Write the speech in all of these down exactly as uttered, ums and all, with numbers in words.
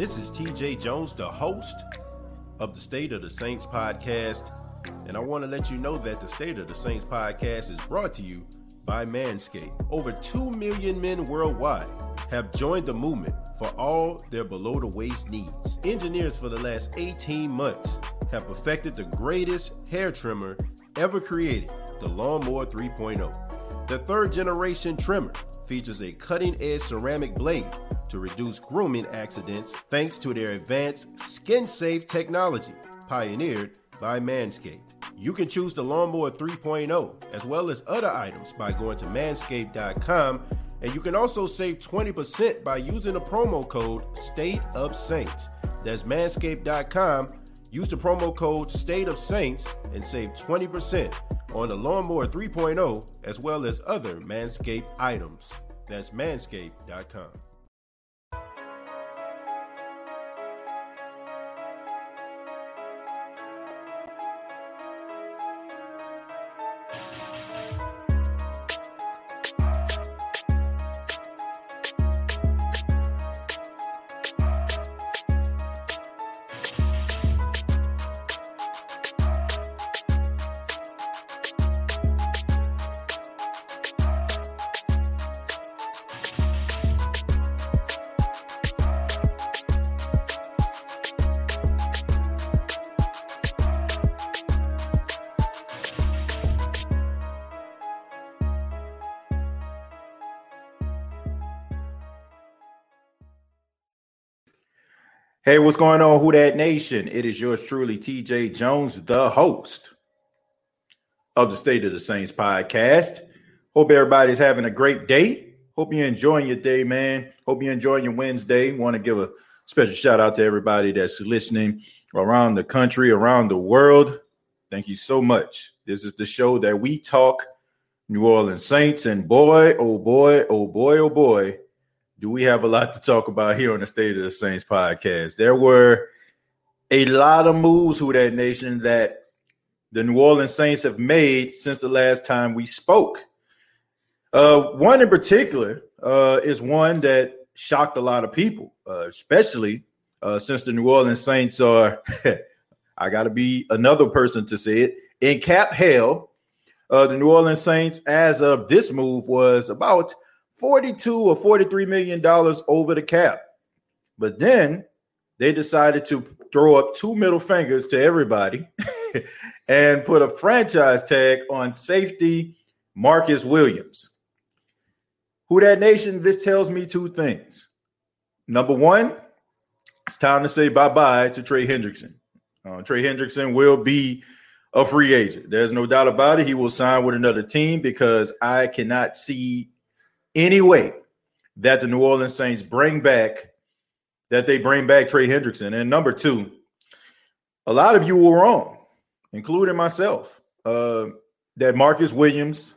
This is T J Jones, the host of the State of the Saints podcast, and I want to let you know that the State of the Saints podcast is brought to you by Manscaped. Over two million men worldwide have joined the movement for all their below-the-waist needs. Engineers for the last eighteen months have perfected the greatest hair trimmer ever created, the Lawnmower three point oh. The third-generation trimmer features a cutting-edge ceramic blade to reduce grooming accidents thanks to their advanced skin-safe technology pioneered by Manscaped. You can choose the Lawnmower three point oh as well as other items by going to manscaped dot com, and you can also save twenty percent by using the promo code STATEOFSAINTS. That's manscaped dot com. Use the promo code STATEOFSAINTS and save twenty percent on the Lawnmower three point oh as well as other Manscaped items. That's manscaped dot com. Hey, what's going on, Who Dat Nation? It is yours truly, T J Jones, the host of the State of the Saints podcast. Hope everybody's having a great day. Hope you're enjoying your day, man. Hope you're enjoying your Wednesday. Want to give a special shout out to everybody that's listening around the country, around the world. Thank you so much. This is the show that we talk New Orleans Saints, and boy, oh boy, oh boy, oh boy, do we have a lot to talk about here on the State of the Saints podcast. There were a lot of moves, Who Dat Nation, that the New Orleans Saints have made since the last time we spoke. Uh, one in particular uh, is one that shocked a lot of people, uh, especially uh, since the New Orleans Saints are, I got to be another person to say it, in cap hell. Uh, the New Orleans Saints, as of this move, was about forty-two or forty-three million dollars over the cap. But then they decided to throw up two middle fingers to everybody and put a franchise tag on safety Marcus Williams. Who Dat Nation, this tells me two things. Number one, it's time to say bye-bye to Trey Hendrickson. Uh, Trey Hendrickson will be a free agent. There's no doubt about it. He will sign with another team because I cannot see any way that the New Orleans Saints bring back, that they bring back Trey Hendrickson. And number two, a lot of you were wrong, including myself, uh, that Marcus Williams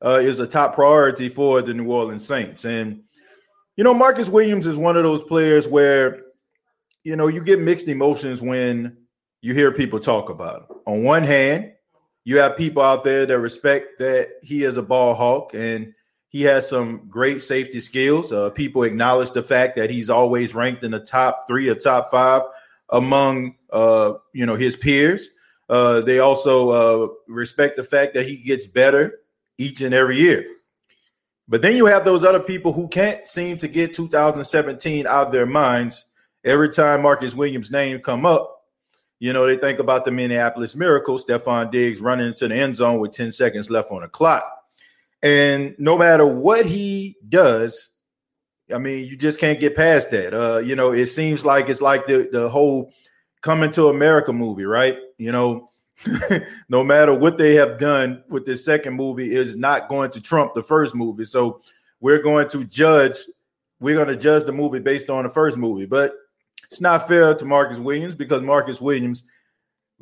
uh, is a top priority for the New Orleans Saints. And, you know, Marcus Williams is one of those players where, you know, you get mixed emotions when you hear people talk about him. On one hand, you have people out there that respect that he is a ball hawk and he has some great safety skills. Uh, people acknowledge the fact that he's always ranked in the top three or top five among, uh, you know, his peers. Uh, they also uh, respect the fact that he gets better each and every year. But then you have those other people who can't seem to get two thousand seventeen out of their minds. Every time Marcus Williams' name come up, you know, they think about the Minneapolis Miracle, Stephon Diggs running into the end zone with ten seconds left on the clock. And no matter what he does, I mean, you just can't get past that. Uh, you know, it seems like it's like the, the whole Coming to America movie, right? You know, no matter what they have done with this second movie, it's not going to trump the first movie. So we're going to judge, we're going to judge the movie based on the first movie. But it's not fair to Marcus Williams, because Marcus Williams,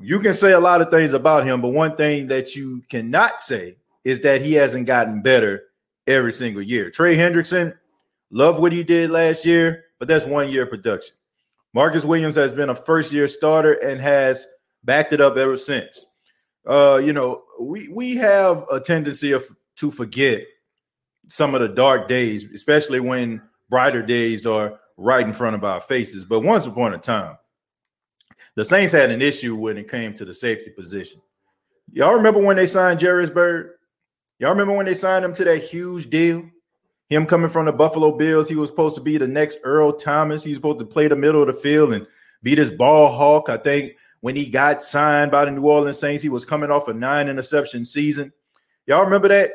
you can say a lot of things about him, but one thing that you cannot say is that he hasn't gotten better every single year. Trey Hendrickson, love what he did last year, but that's one-year production. Marcus Williams has been a first-year starter and has backed it up ever since. Uh, you know, we we have a tendency of, to forget some of the dark days, especially when brighter days are right in front of our faces. But once upon a time, the Saints had an issue when it came to the safety position. Y'all remember when they signed Jairus Byrd? Y'all remember when they signed him to that huge deal? Him coming from the Buffalo Bills, he was supposed to be the next Earl Thomas. He was supposed to play the middle of the field and be this ball hawk. I think when he got signed by the New Orleans Saints, he was coming off a nine interception season. Y'all remember that?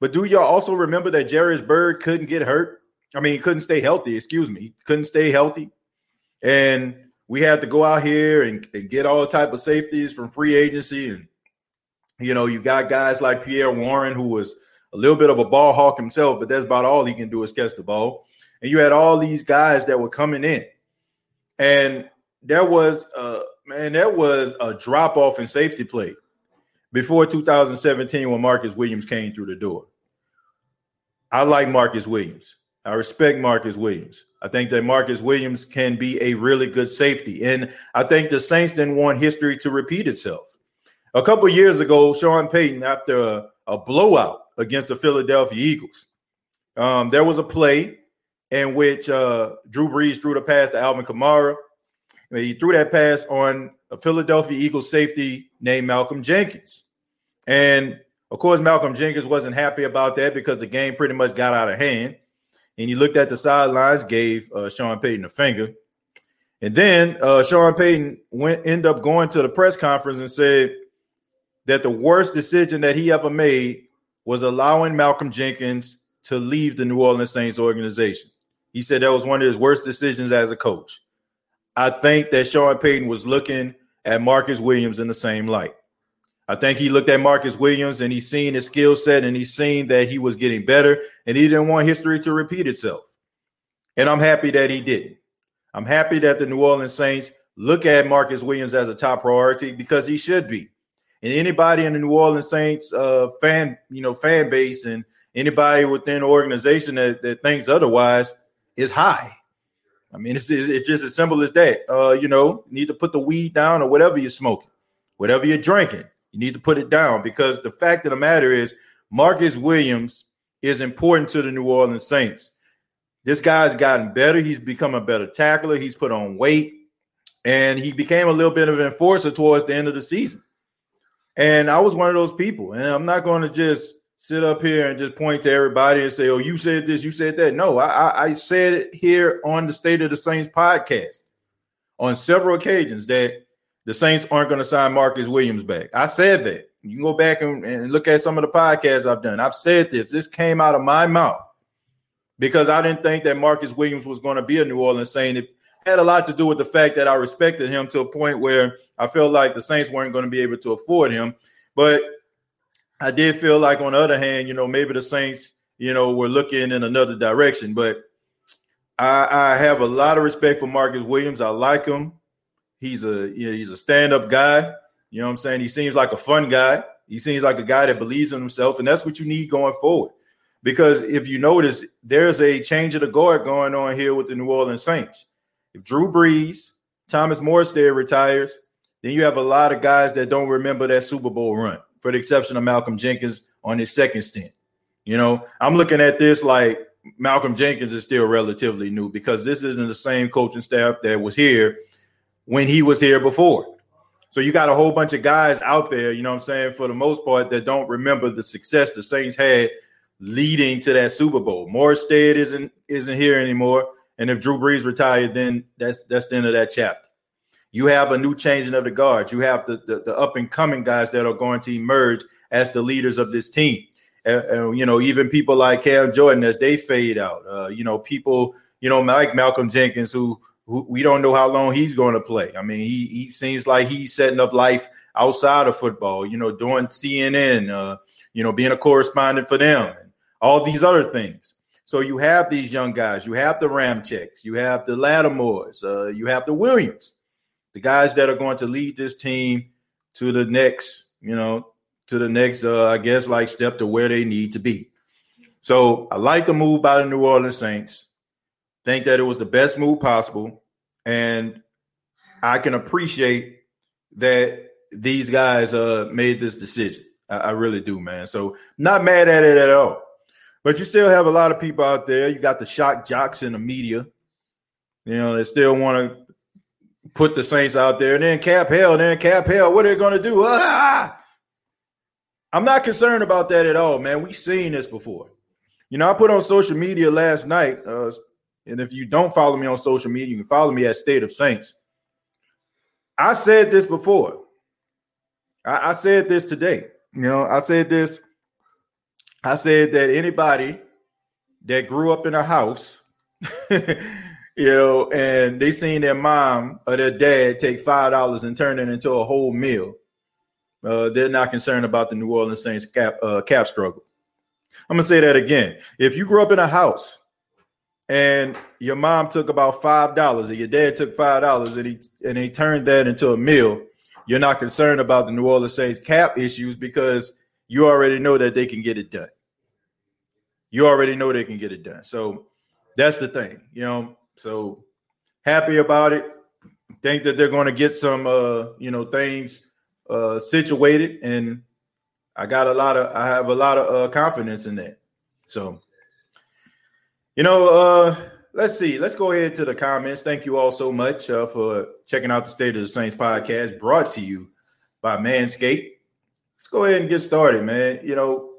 But do y'all also remember that Jairus Byrd couldn't get hurt? I mean, he couldn't stay healthy, excuse me. He couldn't stay healthy. And we had to go out here and, and get all type of safeties from free agency. And, you know, you got guys like Pierre Warren, who was a little bit of a ball hawk himself, but that's about all he can do is catch the ball. And you had all these guys that were coming in. And there was, uh, man, there was a drop-off in safety play before two thousand seventeen when Marcus Williams came through the door. I like Marcus Williams. I respect Marcus Williams. I think that Marcus Williams can be a really good safety. And I think the Saints didn't want history to repeat itself. A couple of years ago, Sean Payton, after a, a blowout against the Philadelphia Eagles, um, there was a play in which uh, Drew Brees threw the pass to Alvin Kamara. I mean, he threw that pass on a Philadelphia Eagles safety named Malcolm Jenkins. And, of course, Malcolm Jenkins wasn't happy about that because the game pretty much got out of hand. And he looked at the sidelines, gave uh, Sean Payton a finger. And then uh, Sean Payton went ended up going to the press conference and said that the worst decision that he ever made was allowing Malcolm Jenkins to leave the New Orleans Saints organization. He said that was one of his worst decisions as a coach. I think that Sean Payton was looking at Marcus Williams in the same light. I think he looked at Marcus Williams and he's seen his skill set and he's seen that he was getting better and he didn't want history to repeat itself. And I'm happy that he didn't. I'm happy that the New Orleans Saints look at Marcus Williams as a top priority because he should be. And anybody in the New Orleans Saints uh, fan, you know, fan base and anybody within the organization that, that thinks otherwise is high. I mean, it's, it's just as simple as that. Uh, you know, you need to put the weed down or whatever you're smoking, whatever you're drinking. You need to put it down because the fact of the matter is Marcus Williams is important to the New Orleans Saints. This guy's gotten better. He's become a better tackler. He's put on weight, and he became a little bit of an enforcer towards the end of the season. And I was one of those people, and I'm not going to just sit up here and just point to everybody and say, oh, you said this, you said that. No, I, I said it here on the State of the Saints podcast on several occasions that the Saints aren't going to sign Marcus Williams back. I said that. You can go back and, and look at some of the podcasts I've done. I've said this. This came out of my mouth because I didn't think that Marcus Williams was going to be a New Orleans Saint. It had a lot to do with the fact that I respected him to a point where I felt like the Saints weren't going to be able to afford him. But I did feel like, on the other hand, you know, maybe the Saints, you know, were looking in another direction. But I, I have a lot of respect for Marcus Williams. I like him. He's a you know, he's a stand-up guy. You know what I'm saying? He seems like a fun guy. He seems like a guy that believes in himself, and that's what you need going forward. Because if you notice, there's a change of the guard going on here with the New Orleans Saints. If Drew Brees, Thomas Morstead retires, then you have a lot of guys that don't remember that Super Bowl run, for the exception of Malcolm Jenkins on his second stint. You know, I'm looking at this like Malcolm Jenkins is still relatively new because this isn't the same coaching staff that was here when he was here before. So you got a whole bunch of guys out there, you know what I'm saying, for the most part, that don't remember the success the Saints had leading to that Super Bowl. Morstead isn't isn't here anymore. And if Drew Brees retired, then that's that's the end of that chapter. You have a new changing of the guards. You have the, the, the up-and-coming guys that are going to emerge as the leaders of this team. And, and you know, even people like Cam Jordan, as they fade out, uh, you know, people, you know, like Malcolm Jenkins, who we don't know how long he's going to play. I mean, he he seems like he's setting up life outside of football, you know, doing C N N, uh, you know, being a correspondent for them, and all these other things. So you have these young guys. You have the Ramcheks. You have the Lattimores. Uh, you have the Williams, the guys that are going to lead this team to the next, you know, to the next, uh, I guess, like step to where they need to be. So I like the move by the New Orleans Saints. Think that it was the best move possible, and I can appreciate that these guys uh, made this decision. I, I really do, man. So not mad at it at all. But you still have a lot of people out there. You got the shock jocks in the media You know, they still want to put the Saints out there. And then cap hell, and then cap hell. What are they going to do? Ah! I'm not concerned about that at all, man. We've seen this before. You know, I put on social media last night, uh, and if you don't follow me on social media, you can follow me at State of Saints. I said this before. I, I said this today. You know, I said this. I said that anybody that grew up in a house, you know, and they seen their mom or their dad take five dollars and turn it into a whole meal, uh, they're not concerned about the New Orleans Saints cap, uh, cap struggle. I'm going to say that again. If you grew up in a house and your mom took about five dollars and your dad took five dollars and he, and they turned that into a meal, you're not concerned about the New Orleans Saints cap issues because you already know that they can get it done. You already know they can get it done. So that's the thing, you know, so happy about it. Think that they're going to get some, uh, you know, things uh, situated. And I got a lot of, I have a lot of uh, confidence in that. So, you know, uh, let's see. Let's go ahead to the comments. Thank you all so much uh, for checking out the State of the Saints podcast brought to you by Manscaped. Let's go ahead and get started, man. You know,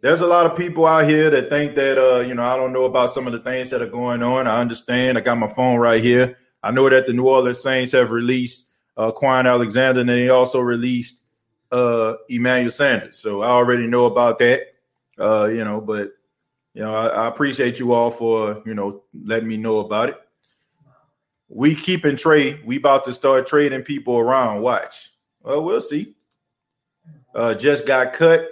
there's a lot of people out here that think that, uh, you know, I don't know about some of the things that are going on. I understand. I got my phone right here. I know that the New Orleans Saints have released uh, Kwon Alexander, and they also released uh, Emmanuel Sanders. So I already know about that, uh, you know, but, you know, I, I appreciate you all for, you know, letting me know about it. We keeping trade. We about to start trading people around. Watch. Well, we'll see. Uh, just got cut.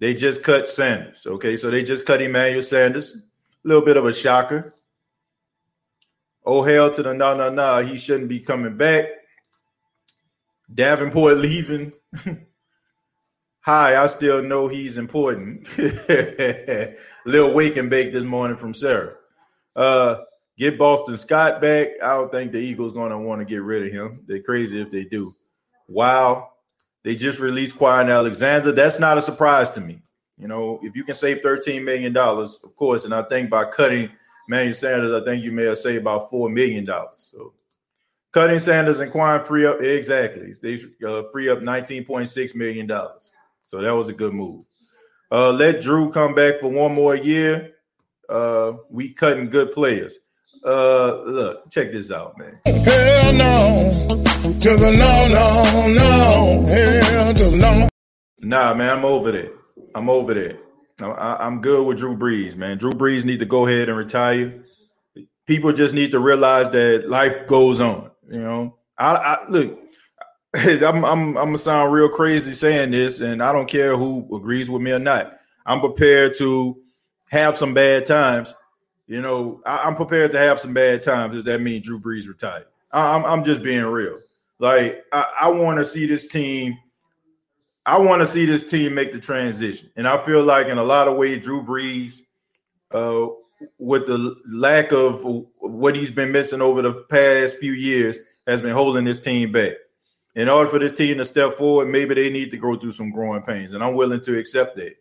They just cut Sanders. Okay, so they just cut Emmanuel Sanders. A little bit of a shocker. Oh, hell to the no, no, no. He shouldn't be coming back. Davenport leaving. Hi, I still know he's important. Lil Wake and Bake this morning from Sarah. Uh, get Boston Scott back. I don't think the Eagles going to want to get rid of him. They're crazy if they do. Wow. They just released Kwon Alexander. That's not a surprise to me. You know, if you can save thirteen million dollars, of course, and I think by cutting Emmanuel Sanders, I think you may have saved about four million dollars. So cutting Sanders and Kwon free up, exactly. They uh, free up nineteen point six million dollars. So that was a good move. Uh, let Drew come back for one more year. Uh, we cutting good players. Uh, look, check this out, man. Hell no. To the no, no, no, hell to the no. Nah, man, I'm over that. I'm over that. I, I'm good with Drew Brees, man. Drew Brees need to go ahead and retire. People just need to realize that life goes on. You know, I, I look. I'm, I'm, I'm gonna sound real crazy saying this, and I don't care who agrees with me or not. I'm prepared to have some bad times. You know, I, I'm prepared to have some bad times. Does that mean Drew Brees retired? I, I'm, I'm just being real. Like, I, I want to see this team. I want to see this team make the transition. And I feel like in a lot of ways, Drew Brees, uh, with the lack of what he's been missing over the past few years, has been holding this team back. In order for this team to step forward, maybe they need to go through some growing pains, and I'm willing to accept that.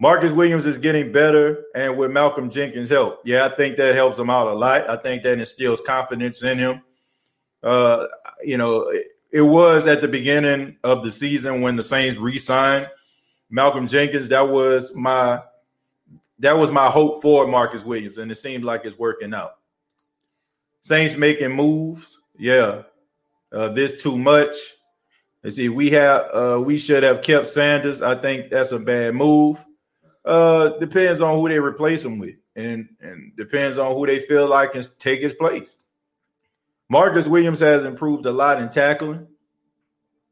Marcus Williams is getting better, and with Malcolm Jenkins' help. Yeah, I think that helps him out a lot. I think that instills confidence in him. Uh, you know, it, it was at the beginning of the season when the Saints re-signed Malcolm Jenkins. That was my that was my hope for Marcus Williams, and it seemed like it's working out. Saints making moves, yeah. Uh, this too much. Let's see, we have uh, we should have kept Sanders. I think that's a bad move. Uh, depends on who they replace him with, and and depends on who they feel like can take his place. Marcus Williams has improved a lot in tackling.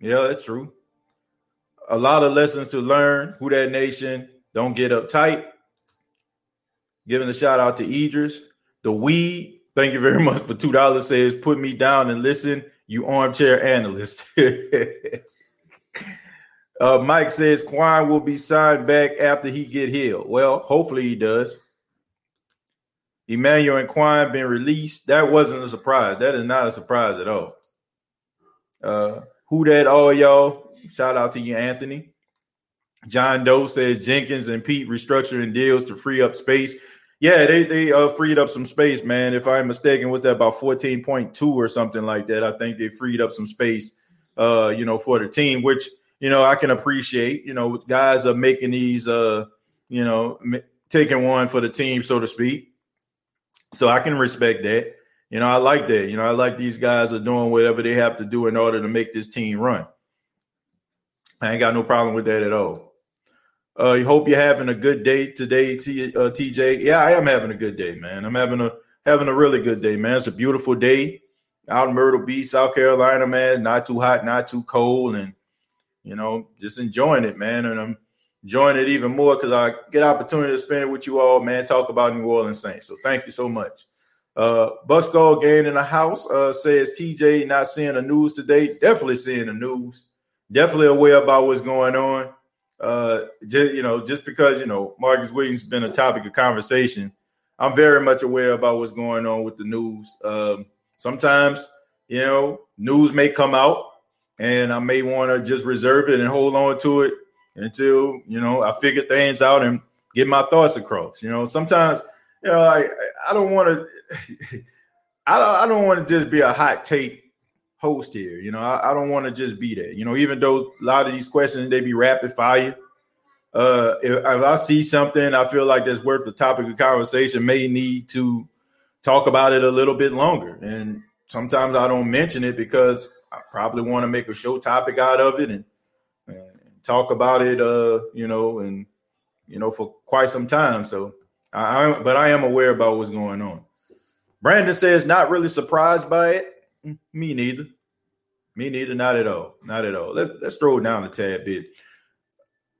Yeah, that's true. A lot of lessons to learn. Who that nation, don't get uptight. Giving a shout out to Idris. The Weed, thank you very much for two dollars, says, put me down and listen, you armchair analyst. uh, Mike says, Kwon will be signed back after he get healed. Well, hopefully he does. Emmanuel and Kwon been released. That wasn't a surprise. That is not a surprise at all. Uh, who that all y'all? Shout out to you, Anthony. John Doe says Jenkins and Pete restructuring deals to free up space. Yeah, they they uh, freed up some space, man. If I'm mistaken, with that about fourteen point two or something like that, I think they freed up some space, uh, you know, for the team, which, you know, I can appreciate. You know, guys are making these, uh, you know, m- taking one for the team, so to speak. So I can respect that. You know, I like that. You know, I like these guys are doing whatever they have to do in order to make this team run. I ain't got no problem with that at all. Uh, you hope you're having a good day today, T, uh, T J. Yeah, I am having a good day, man. I'm having a having a really good day, man. It's a beautiful day out in Myrtle Beach, South Carolina, man. Not too hot, not too cold, and you know, just enjoying it, man. And I'm enjoying it even more because I get opportunity to spend it with you all, man. Talk about New Orleans Saints. So thank you so much. Uh, Bucks Gold Gang in the house uh, says T J not seeing the news today. Definitely seeing the news. Definitely aware about what's going on. Uh, just, you know, just because, you know, Marcus Williams has been a topic of conversation, I'm very much aware about what's going on with the news. Um, sometimes, you know, news may come out and I may want to just reserve it and hold on to it until, you know, I figure things out and get my thoughts across. You know, sometimes, you know, I, I don't want to, I don't, I don't want to just be a hot take host here. You know, I, I don't want to just be there. You know, even though a lot of these questions, they be rapid fire. Uh, if, if I see something I feel like that's worth the topic of conversation, may need to talk about it a little bit longer. And sometimes I don't mention it because I probably want to make a show topic out of it and, and talk about it, uh, you know, and, you know, for quite some time. So I, I but I am aware about what's going on. Brandon says not really surprised by it. Me neither. Me neither. Not at all. Not at all. Let's, let's throw it down a tad bit.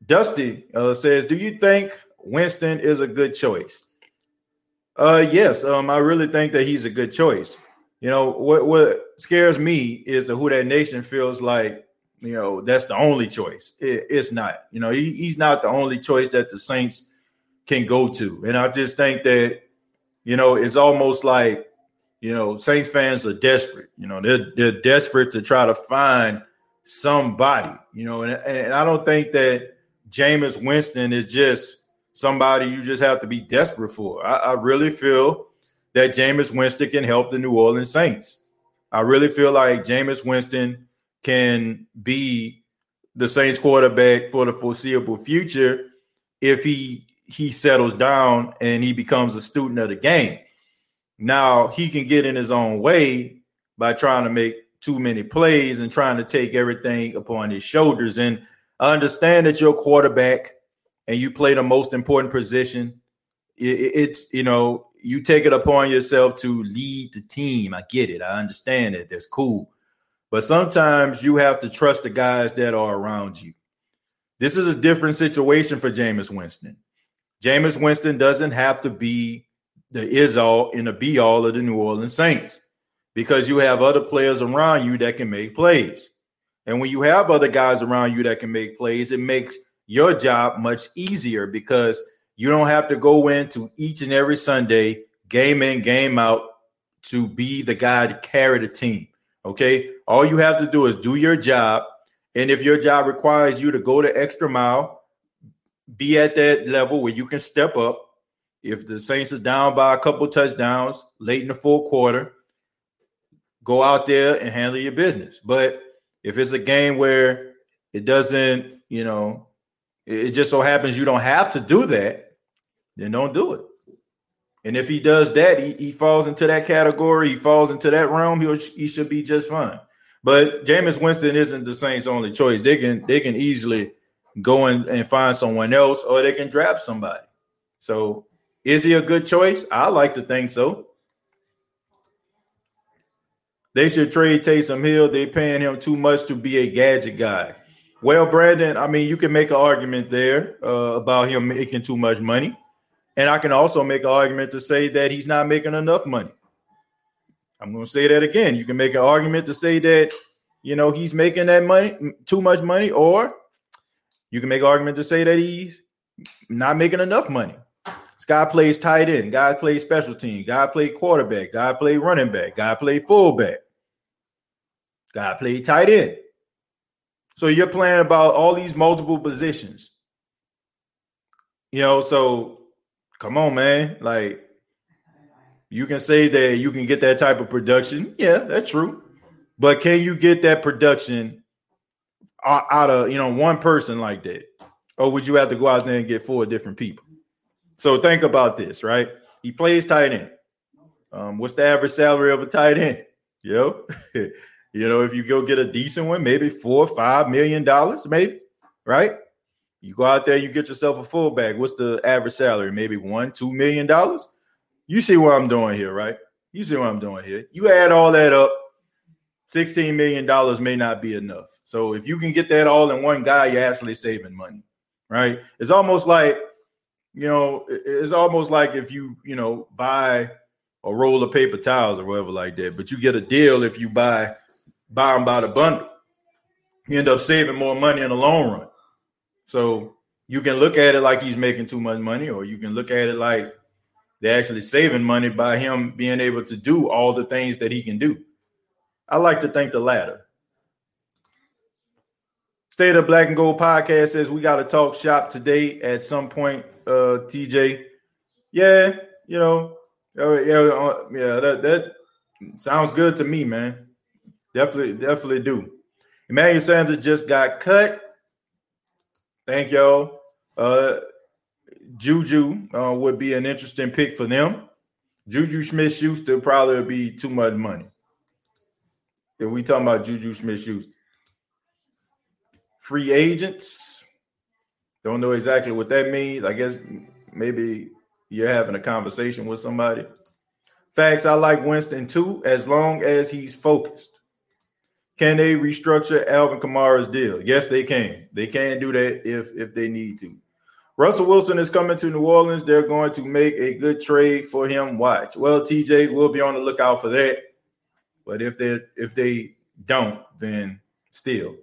Dusty uh, says, do you think Winston is a good choice? Uh, yes. Um, I really think that he's a good choice. You know, what, what scares me is the Who Dat Nation feels like, you know, that's the only choice. It, it's not. You know, he, he's not the only choice that the Saints can go to. And I just think that, you know, it's almost like, you know, Saints fans are desperate. You know, they're they're desperate to try to find somebody. You know, and, and I don't think that Jameis Winston is just somebody you just have to be desperate for. I, I really feel that Jameis Winston can help the New Orleans Saints. I really feel like Jameis Winston can be the Saints quarterback for the foreseeable future if he he settles down and he becomes a student of the game. Now, he can get in his own way by trying to make too many plays and trying to take everything upon his shoulders. And I understand that you're a quarterback and you play the most important position. It's, you know, you take it upon yourself to lead the team. I get it. I understand it. That's cool. But sometimes you have to trust the guys that are around you. This is a different situation for Jameis Winston. Jameis Winston doesn't have to be the is all and the be all of the New Orleans Saints, because you have other players around you that can make plays. And when you have other guys around you that can make plays, it makes your job much easier because you don't have to go into each and every Sunday, game in, game out, to be the guy to carry the team. Okay. All you have to do is do your job. And if your job requires you to go the extra mile, be at that level where you can step up. If the Saints are down by a couple touchdowns late in the fourth quarter, go out there and handle your business. But if it's a game where it doesn't, you know, it just so happens you don't have to do that, then don't do it. And if he does that, he, he falls into that category, he falls into that realm, he'll, he should be just fine. But Jameis Winston isn't the Saints' only choice. They can they can easily go in and find someone else, or they can draft somebody. So is he a good choice? I like to think so. They should trade Taysom Hill. They're paying him too much to be a gadget guy. Well, Brandon, I mean, you can make an argument there uh, about him making too much money. And I can also make an argument to say that he's not making enough money. I'm going to say that again. You can make an argument to say that, you know, he's making that money, too much money, or you can make an argument to say that he's not making enough money. Guy plays tight end. Guy plays special team. Guy played quarterback. Guy played running back. Guy played fullback. Guy played tight end. So you're playing about all these multiple positions. You know, so come on, man. Like, you can say that you can get that type of production. Yeah, that's true. But can you get that production out of, you know, one person like that? Or would you have to go out there and get four different people? So think about this, right? He plays tight end. Um, what's the average salary of a tight end? You know, you know, if you go get a decent one, maybe four or five million dollars, maybe, right? You go out there, you get yourself a fullback. What's the average salary? Maybe one, two million dollars. You see what I'm doing here, right? You see what I'm doing here. You add all that up, sixteen million dollars may not be enough. So if you can get that all in one guy, you're actually saving money, right? It's almost like, you know, it's almost like if you, you know, buy a roll of paper towels or whatever like that, but you get a deal if you buy, buy them by the bundle. You end up saving more money in the long run. So you can look at it like he's making too much money, or you can look at it like they're actually saving money by him being able to do all the things that he can do. I like to think the latter. State of Black and Gold podcast says we got to talk shop today at some point, uh, T J. Yeah, you know, yeah, yeah, that, that sounds good to me, man. Definitely, definitely do. Emmanuel Sanders just got cut. Thank y'all. Uh, Juju uh, would be an interesting pick for them. Juju Smith-Schuster probably would be too much money. If we talking about Juju Smith-Schuster. Free agents. Don't know exactly what that means. I guess maybe you're having a conversation with somebody. Facts, I like Winston too, as long as he's focused. Can they restructure Alvin Kamara's deal? Yes, they can. They can do that if, if they need to. Russell Wilson is coming to New Orleans. They're going to make a good trade for him. Watch. Well, T J, we'll be on the lookout for that. But if they if they don't, then still.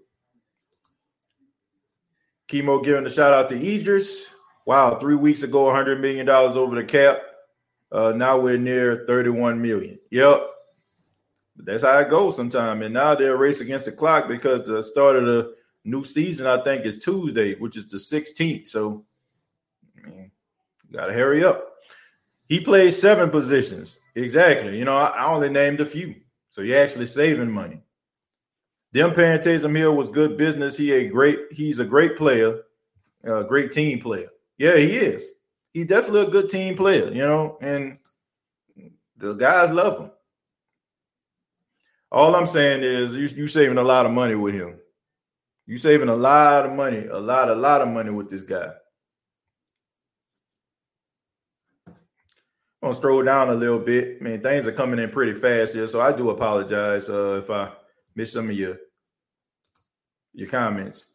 Chemo giving a shout out to Idris. Wow, three weeks ago, one hundred million dollars over the cap. Uh, now we're near thirty-one million dollars. Yep. That's how it goes sometimes. And now they're a race against the clock because the start of the new season, I think, is Tuesday, which is the sixteenth. So, I mean, you got to hurry up. He plays seven positions. Exactly. You know, I, I only named a few. So you're actually saving money. Them paying Taysom Hill was good business. He a great, he's a great player, a great team player. Yeah, he is. He's definitely a good team player, you know, and the guys love him. All I'm saying is you, you saving a lot of money with him. You saving a lot of money, a lot, a lot of money with this guy. I'm gonna scroll down a little bit. Man, things are coming in pretty fast here, so I do apologize uh, if I miss some of your your comments.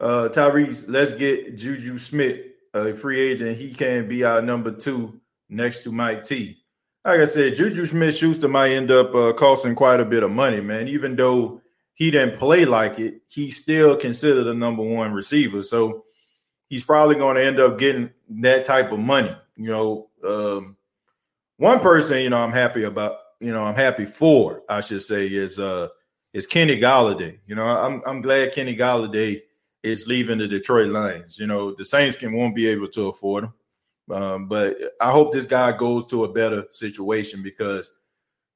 Uh, Tyrese, let's get Juju Smith, a free agent. He can be our number two next to Mike T. Like I said, Juju Smith-Schuster might end up uh, costing quite a bit of money, man. Even though he didn't play like it, he's still considered a number one receiver. So he's probably going to end up getting that type of money, you know. Um, One person, you know, I'm happy about, you know, I'm happy for, I should say, is uh, is Kenny Golladay. You know, I'm I'm glad Kenny Golladay is leaving the Detroit Lions. You know, the Saints can won't be able to afford him, um, but I hope this guy goes to a better situation because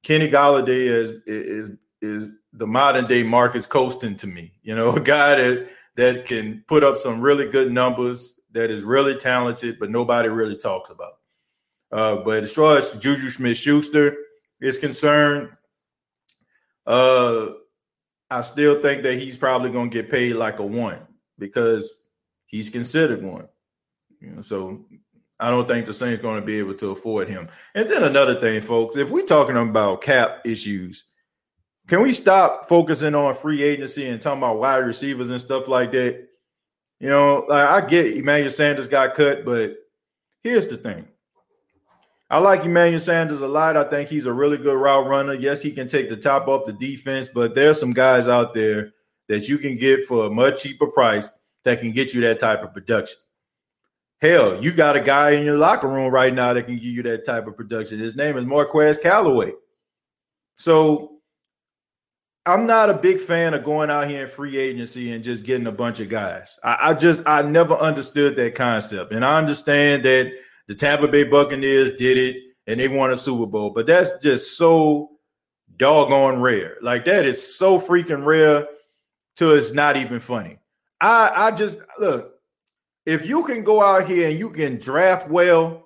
Kenny Golladay is is is the modern day Marcus Colston to me. You know, a guy that that can put up some really good numbers, that is really talented, but nobody really talks about. Uh, but as far as Juju Smith-Schuster is concerned, uh, I still think that he's probably going to get paid like a one because he's considered one. You know, so I don't think the Saints going to be able to afford him. And then another thing, folks, if we're talking about cap issues, can we stop focusing on free agency and talking about wide receivers and stuff like that? You know, like I get Emmanuel Sanders got cut, but here's the thing. I like Emmanuel Sanders a lot. I think he's a really good route runner. Yes, he can take the top off the defense, but there's some guys out there that you can get for a much cheaper price that can get you that type of production. Hell, you got a guy in your locker room right now that can give you that type of production. His name is Marquez Callaway. So I'm not a big fan of going out here in free agency and just getting a bunch of guys. I, I just I never understood that concept, and I understand that The Tampa Bay Buccaneers did it, and they won a Super Bowl. But that's just so doggone rare. Like, that is so freaking rare till it's not even funny. I, I just – look, if you can go out here and you can draft well,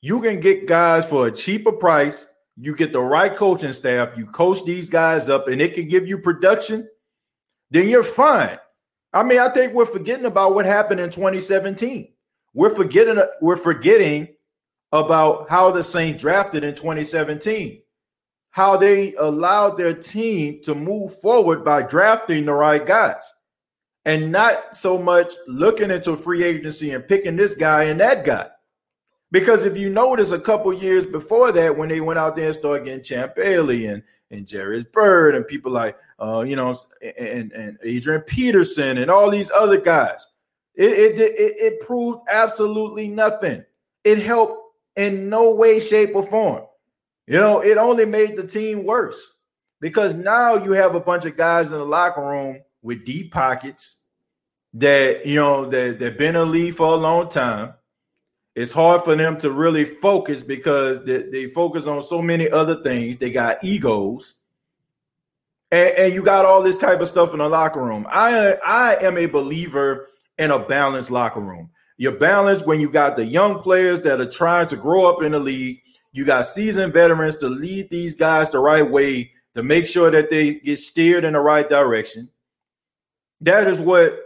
you can get guys for a cheaper price, you get the right coaching staff, you coach these guys up, and it can give you production, then you're fine. I mean, I think we're forgetting about what happened in twenty seventeen. We're forgetting we're forgetting about how the Saints drafted in twenty seventeen, how they allowed their team to move forward by drafting the right guys and not so much looking into free agency and picking this guy and that guy. Because if you notice, a couple years before that, when they went out there and started getting Champ Bailey and, and Jairus Byrd and people like, uh, you know, and, and Adrian Peterson and all these other guys, It, it it it proved absolutely nothing. It helped in no way, shape, or form. You know, it only made the team worse, because now you have a bunch of guys in the locker room with deep pockets that, you know, that they've been in the league for a long time. It's hard for them to really focus because they, they focus on so many other things. They got egos. And, and you got all this type of stuff in the locker room. I I am a believer in a balanced locker room. You're balanced when you got the young players that are trying to grow up in the league. You got seasoned veterans to lead these guys the right way, to make sure that they get steered in the right direction. That is what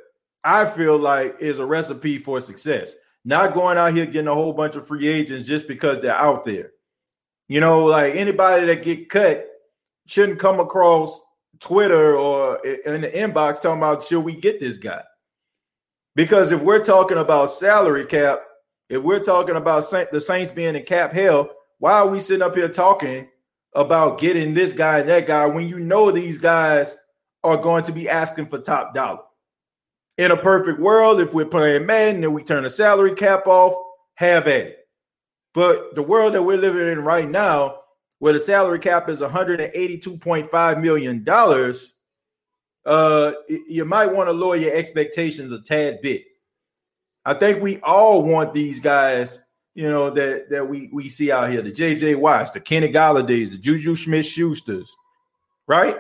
I feel like is a recipe for success. Not going out here getting a whole bunch of free agents just because they're out there. You know, like, anybody that get cut shouldn't come across Twitter or in the inbox talking about, should we get this guy? Because if we're talking about salary cap, if we're talking about Saint, the Saints being in cap hell, why are we sitting up here talking about getting this guy and that guy when you know these guys are going to be asking for top dollar? In a perfect world, if we're playing Madden and we turn the salary cap off, have at it. But the world that we're living in right now, where the salary cap is one hundred eighty-two point five million dollars, Uh, you might want to lower your expectations a tad bit. I think we all want these guys, you know, that, that we, we see out here, the J J Watts, the Kenny Golladays, the Juju Smith-Schusters, right?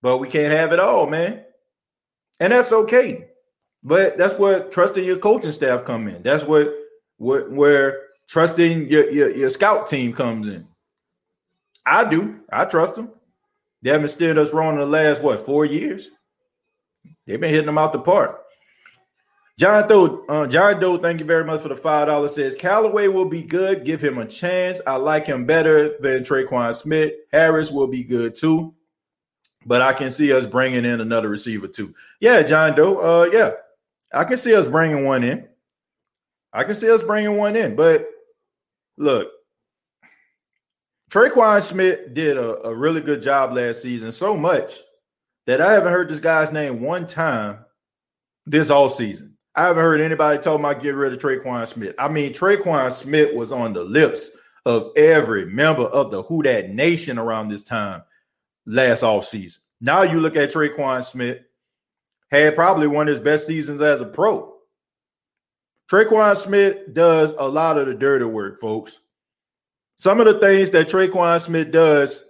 But we can't have it all, man. And that's okay. But that's where trusting your coaching staff come in. That's what where, where trusting your, your, your scout team comes in. I do. I trust them. They haven't steered us wrong in the last, what, four years? They've been hitting them out the park. John Doe, uh, John Doe, thank you very much for the five dollars, says, Callaway will be good. Give him a chance. I like him better than Tre'Quan Smith. Harris will be good, too. But I can see us bringing in another receiver, too. Yeah, John Doe, uh, yeah. I can see us bringing one in. I can see us bringing one in. But, look. Tre'Quan Smith did a, a really good job last season, so much that I haven't heard this guy's name one time this offseason. I haven't heard anybody talking about getting rid of Tre'Quan Smith. I mean, Tre'Quan Smith was on the lips of every member of the Who Dat Nation around this time last offseason. Now you look at Tre'Quan Smith, had probably one of his best seasons as a pro. Tre'Quan Smith does a lot of the dirty work, folks. Some of the things that Tre'Quan Smith does,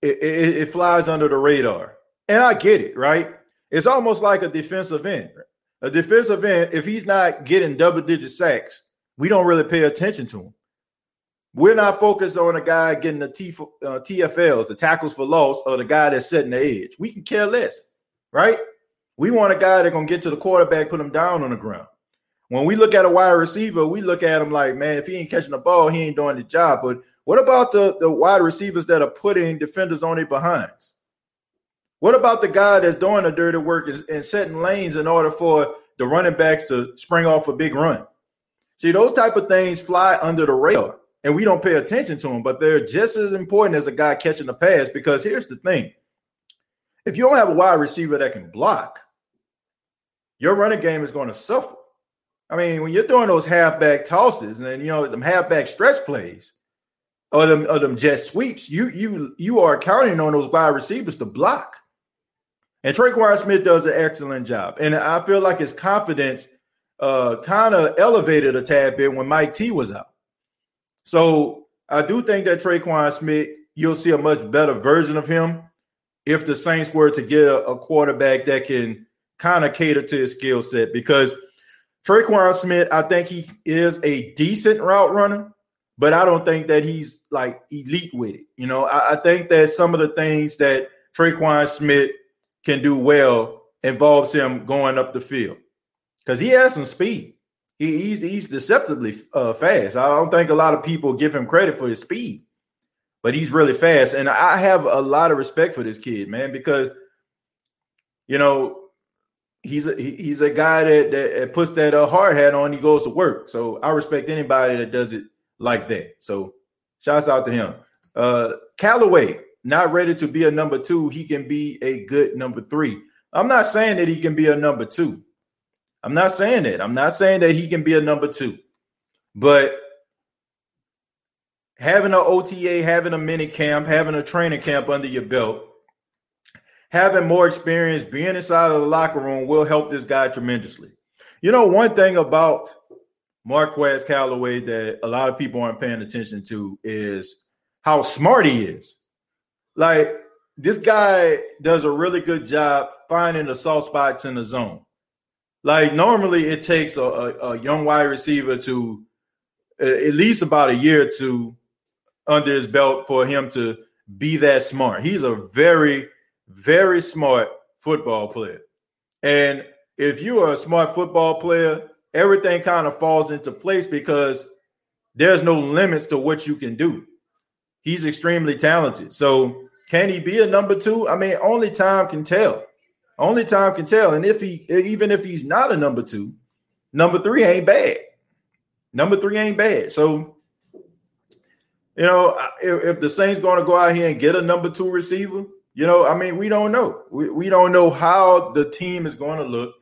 it, it, it flies under the radar. And I get it, right? It's almost like a defensive end. A defensive end, if he's not getting double-digit sacks, we don't really pay attention to him. We're not focused on a guy getting the T, uh, T F Ls, the tackles for loss, or the guy that's setting the edge. We can care less, right? We want a guy that's going to get to the quarterback, put him down on the ground. When we look at a wide receiver, we look at him like, man, if he ain't catching the ball, he ain't doing the job. But what about the, the wide receivers that are putting defenders on their behinds? What about the guy that's doing the dirty work and, and setting lanes in order for the running backs to spring off a big run? See, those type of things fly under the radar, and we don't pay attention to them, but they're just as important as a guy catching the pass, because here's the thing. If you don't have a wide receiver that can block, your running game is going to suffer. I mean, when you're doing those halfback tosses and then, you know, them halfback stretch plays or them, or them jet sweeps, you you you are counting on those wide receivers to block. And Tre'Quan Smith does an excellent job. And I feel like his confidence uh, kind of elevated a tad bit when Mike T was out. So I do think that Tre'Quan Smith, you'll see a much better version of him if the Saints were to get a, a quarterback that can kind of cater to his skill set, because Tre'Quan Smith, I think he is a decent route runner, but I don't think that he's like elite with it. You know, I, I think that some of the things that Tre'Quan Smith can do well involves him going up the field, because he has some speed. He, he's, he's deceptively uh, fast. I don't think a lot of people give him credit for his speed, but he's really fast. And I have a lot of respect for this kid, man, because, you know, he's a, he's a guy that, that puts that uh, hard hat on. He goes to work. So I respect anybody that does it like that. So shouts out to him. Uh, Callaway, not ready to be a number two. He can be a good number three. I'm not saying that he can be a number two. I'm not saying that. I'm not saying that he can be a number two. But having an O T A, having a mini camp, having a training camp under your belt, having more experience, being inside of the locker room will help this guy tremendously. You know, one thing about Marquez Callaway that a lot of people aren't paying attention to is how smart he is. Like, this guy does a really good job finding the soft spots in the zone. Like, normally it takes a, a, a young wide receiver to uh, at least about a year or two under his belt for him to be that smart. He's a very Very smart football player. And if you are a smart football player, everything kind of falls into place because there's no limits to what you can do. He's extremely talented. So can he be a number two? I mean, only time can tell. Only time can tell. And if he, even if he's not a number two, number three ain't bad. Number three ain't bad. So, you know, if, if the Saints going to go out here and get a number two receiver, you know, I mean, we don't know. We, we don't know how the team is going to look.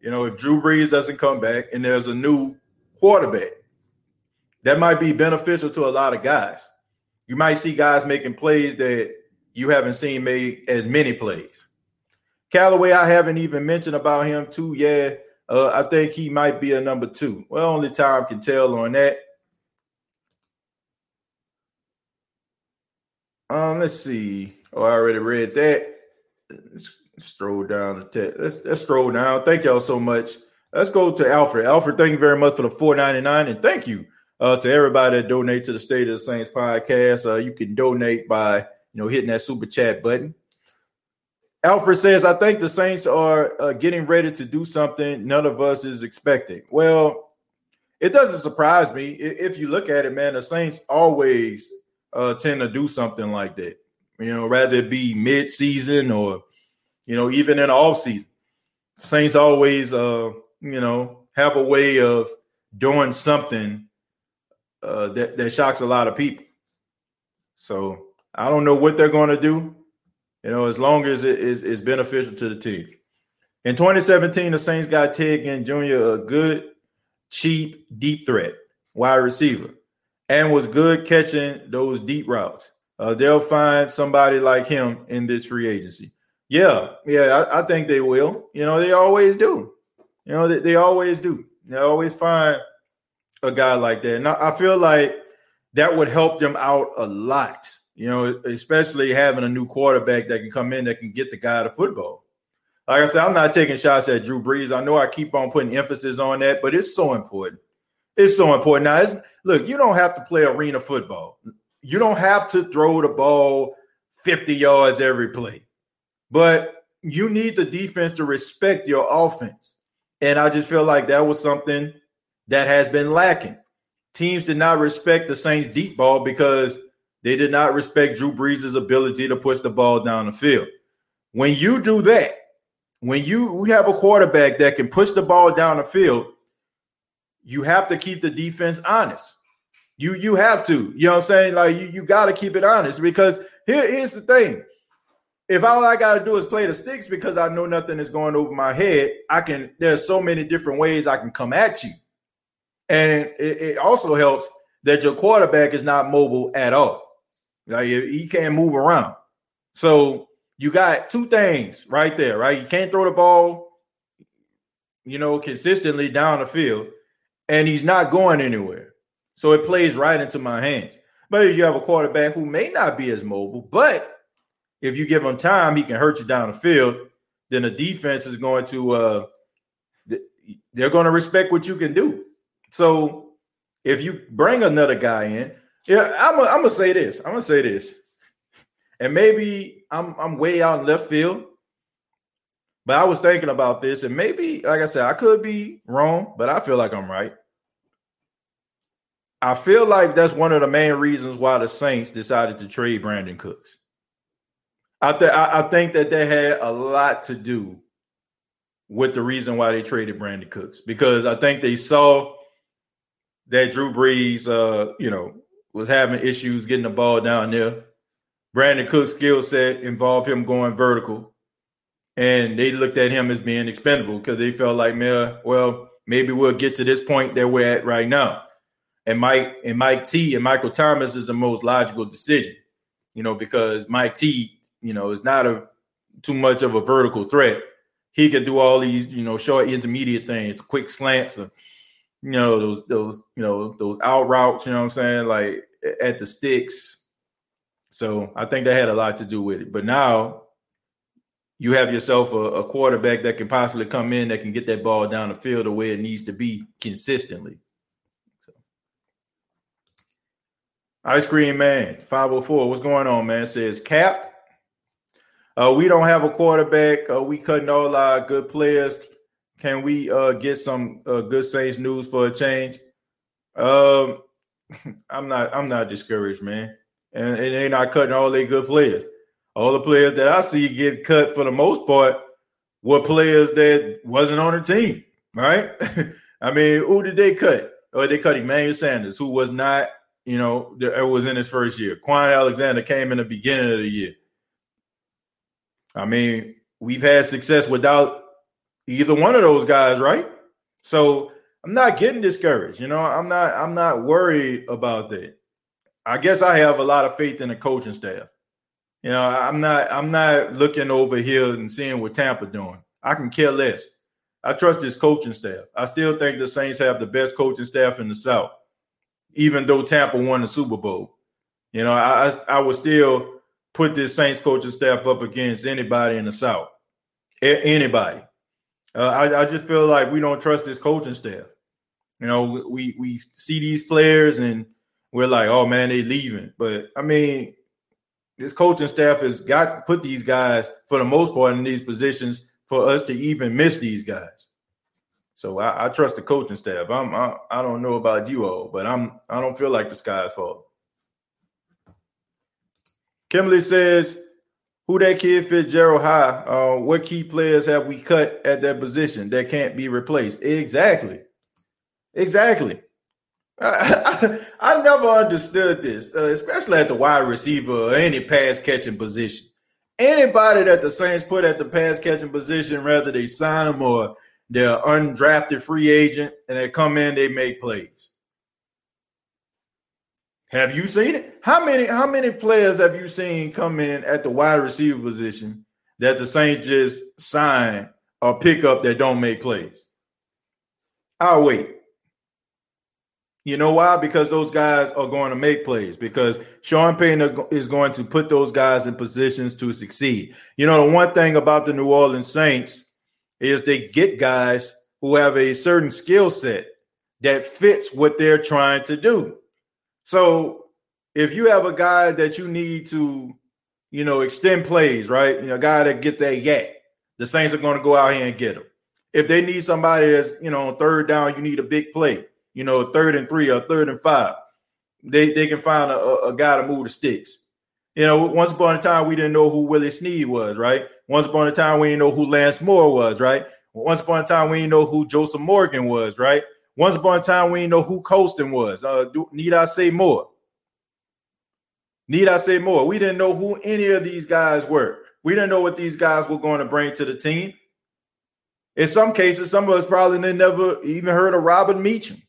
You know, if Drew Brees doesn't come back and there's a new quarterback, that might be beneficial to a lot of guys. You might see guys making plays that you haven't seen made as many plays. Callaway, I haven't even mentioned about him too. Yeah, uh, I think he might be a number two. Well, only time can tell on that. Um, let's see. Oh, I already read that. Let's stroll down the text. Let's, let's stroll down. Thank y'all so much. Let's go to Alfred. Alfred, thank you very much for the four ninety-nine, and thank you uh, to everybody that donates to the State of the Saints podcast. Uh, you can donate by, you know, hitting that super chat button. Alfred says, I think the Saints are uh, getting ready to do something none of us is expecting. Well, it doesn't surprise me. If you look at it, man, the Saints always uh, tend to do something like that. You know, rather it be mid-season or, you know, even in the offseason. Saints always, uh, you know, have a way of doing something uh, that, that shocks a lot of people. So I don't know what they're going to do, you know, as long as it is it's beneficial to the team. In twenty seventeen, the Saints got Ted Ginn Junior, a good, cheap, deep threat wide receiver, and was good catching those deep routes. Uh, they'll find somebody like him in this free agency. Yeah, yeah, I, I think they will. You know, they always do. You know, they, they always do. They always find a guy like that. And I, I feel like that would help them out a lot, you know, especially having a new quarterback that can come in, that can get the guy to football. Like I said, I'm not taking shots at Drew Brees. I know I keep on putting emphasis on that, but it's so important. It's so important. Now, it's, look, you don't have to play arena football. You don't have to throw the ball fifty yards every play, but you need the defense to respect your offense. And I just feel like that was something that has been lacking. Teams did not respect the Saints' deep ball because they did not respect Drew Brees' ability to push the ball down the field. When you do that, when you we have a quarterback that can push the ball down the field, you have to keep the defense honest. You you have to, you know what I'm saying? Like, you, you got to keep it honest, because here, here's the thing. If all I got to do is play the sticks because I know nothing is going over my head, I can. There's so many different ways I can come at you. And it, it also helps that your quarterback is not mobile at all. Like, he can't move around. So you got two things right there, right? You can't throw the ball. you know, consistently down the field, and he's not going anywhere. So it plays right into my hands. But if you have a quarterback who may not be as mobile, but if you give him time, he can hurt you down the field, then the defense is going to uh, – they're going to respect what you can do. So if you bring another guy in – yeah, I'm, I'm going to say this. I'm going to say this. And maybe I'm, I'm way out in left field, but I was thinking about this, and maybe, like I said, I could be wrong, but I feel like I'm right. I feel like that's one of the main reasons why the Saints decided to trade Brandon Cooks. I, th- I think that they had a lot to do with the reason why they traded Brandon Cooks, because I think they saw that Drew Brees, uh, you know, was having issues getting the ball down there. Brandon Cooks' skill set involved him going vertical, and they looked at him as being expendable because they felt like, man, well, maybe we'll get to this point that we're at right now. And Mike and Mike T and Michael Thomas is the most logical decision, you know, because Mike T, you know, is not a too much of a vertical threat. He could do all these, you know, short intermediate things, quick slants, or, you know, those those you know those out routes. You know what I'm saying? Like at the sticks. So I think that had a lot to do with it. But now you have yourself a, a quarterback that can possibly come in that can get that ball down the field the way it needs to be consistently. Ice Cream Man, five oh four, what's going on, man? Says, Cap, uh, we don't have a quarterback. Uh, we cutting all our good players. Can we uh, get some uh, good Saints news for a change? Um, I'm not I'm not discouraged, man. And, and they're not cutting all their good players. All the players that I see get cut for the most part were players that wasn't on the team, right? I mean, who did they cut? Or oh, they cut Emmanuel Sanders, who was not, you know, it was in his first year. Kwon Alexander came in the beginning of the year. I mean, we've had success without either one of those guys, right? So I'm not getting discouraged. You know, I'm not I'm not worried about that. I guess I have a lot of faith in the coaching staff. You know, I'm not I'm not looking over here and seeing what Tampa doing. I can care less. I trust this coaching staff. I still think the Saints have the best coaching staff in the South. Even though Tampa won the Super Bowl, you know, I, I would still put this Saints coaching staff up against anybody in the South, A- anybody. Uh, I, I just feel like we don't trust this coaching staff. You know, we we see these players and we're like, oh, man, they leaving. But, I mean, this coaching staff has got put these guys, for the most part, in these positions for us to even miss these guys. So I, I trust the coaching staff. I'm, I I don't know about you all, but I'm I don't feel like the sky's falling. Kimberly says, "Who that kid Fitzgerald high? Uh, what key players have we cut at that position that can't be replaced?" Exactly, exactly. I, I, I never understood this, uh, especially at the wide receiver or any pass catching position. Anybody that the Saints put at the pass catching position, whether they sign them or they're undrafted free agent, and they come in, they make plays. Have you seen it? How many how many players have you seen come in at the wide receiver position that the Saints just sign or pick up that don't make plays? I'll wait. You know why? Because those guys are going to make plays, because Sean Payton is going to put those guys in positions to succeed. You know, the one thing about the New Orleans Saints is they get guys who have a certain skill set that fits what they're trying to do. So if you have a guy that you need to, you know, extend plays, right, you know, a guy that get that yak, the Saints are going to go out here and get him. If they need somebody that's, you know, on third down, you need a big play, you know, third and three or third and five, they they can find a, a guy to move the sticks. You know, once upon a time, we didn't know who Willie Sneed was, right? Once upon a time, we didn't know who Lance Moore was, right? Once upon a time, we didn't know who Joseph Morgan was, right? Once upon a time, we didn't know who Colston was. Uh, do, need I say more? Need I say more? We didn't know who any of these guys were. We didn't know what these guys were going to bring to the team. In some cases, some of us probably never even heard of Robert Meacham,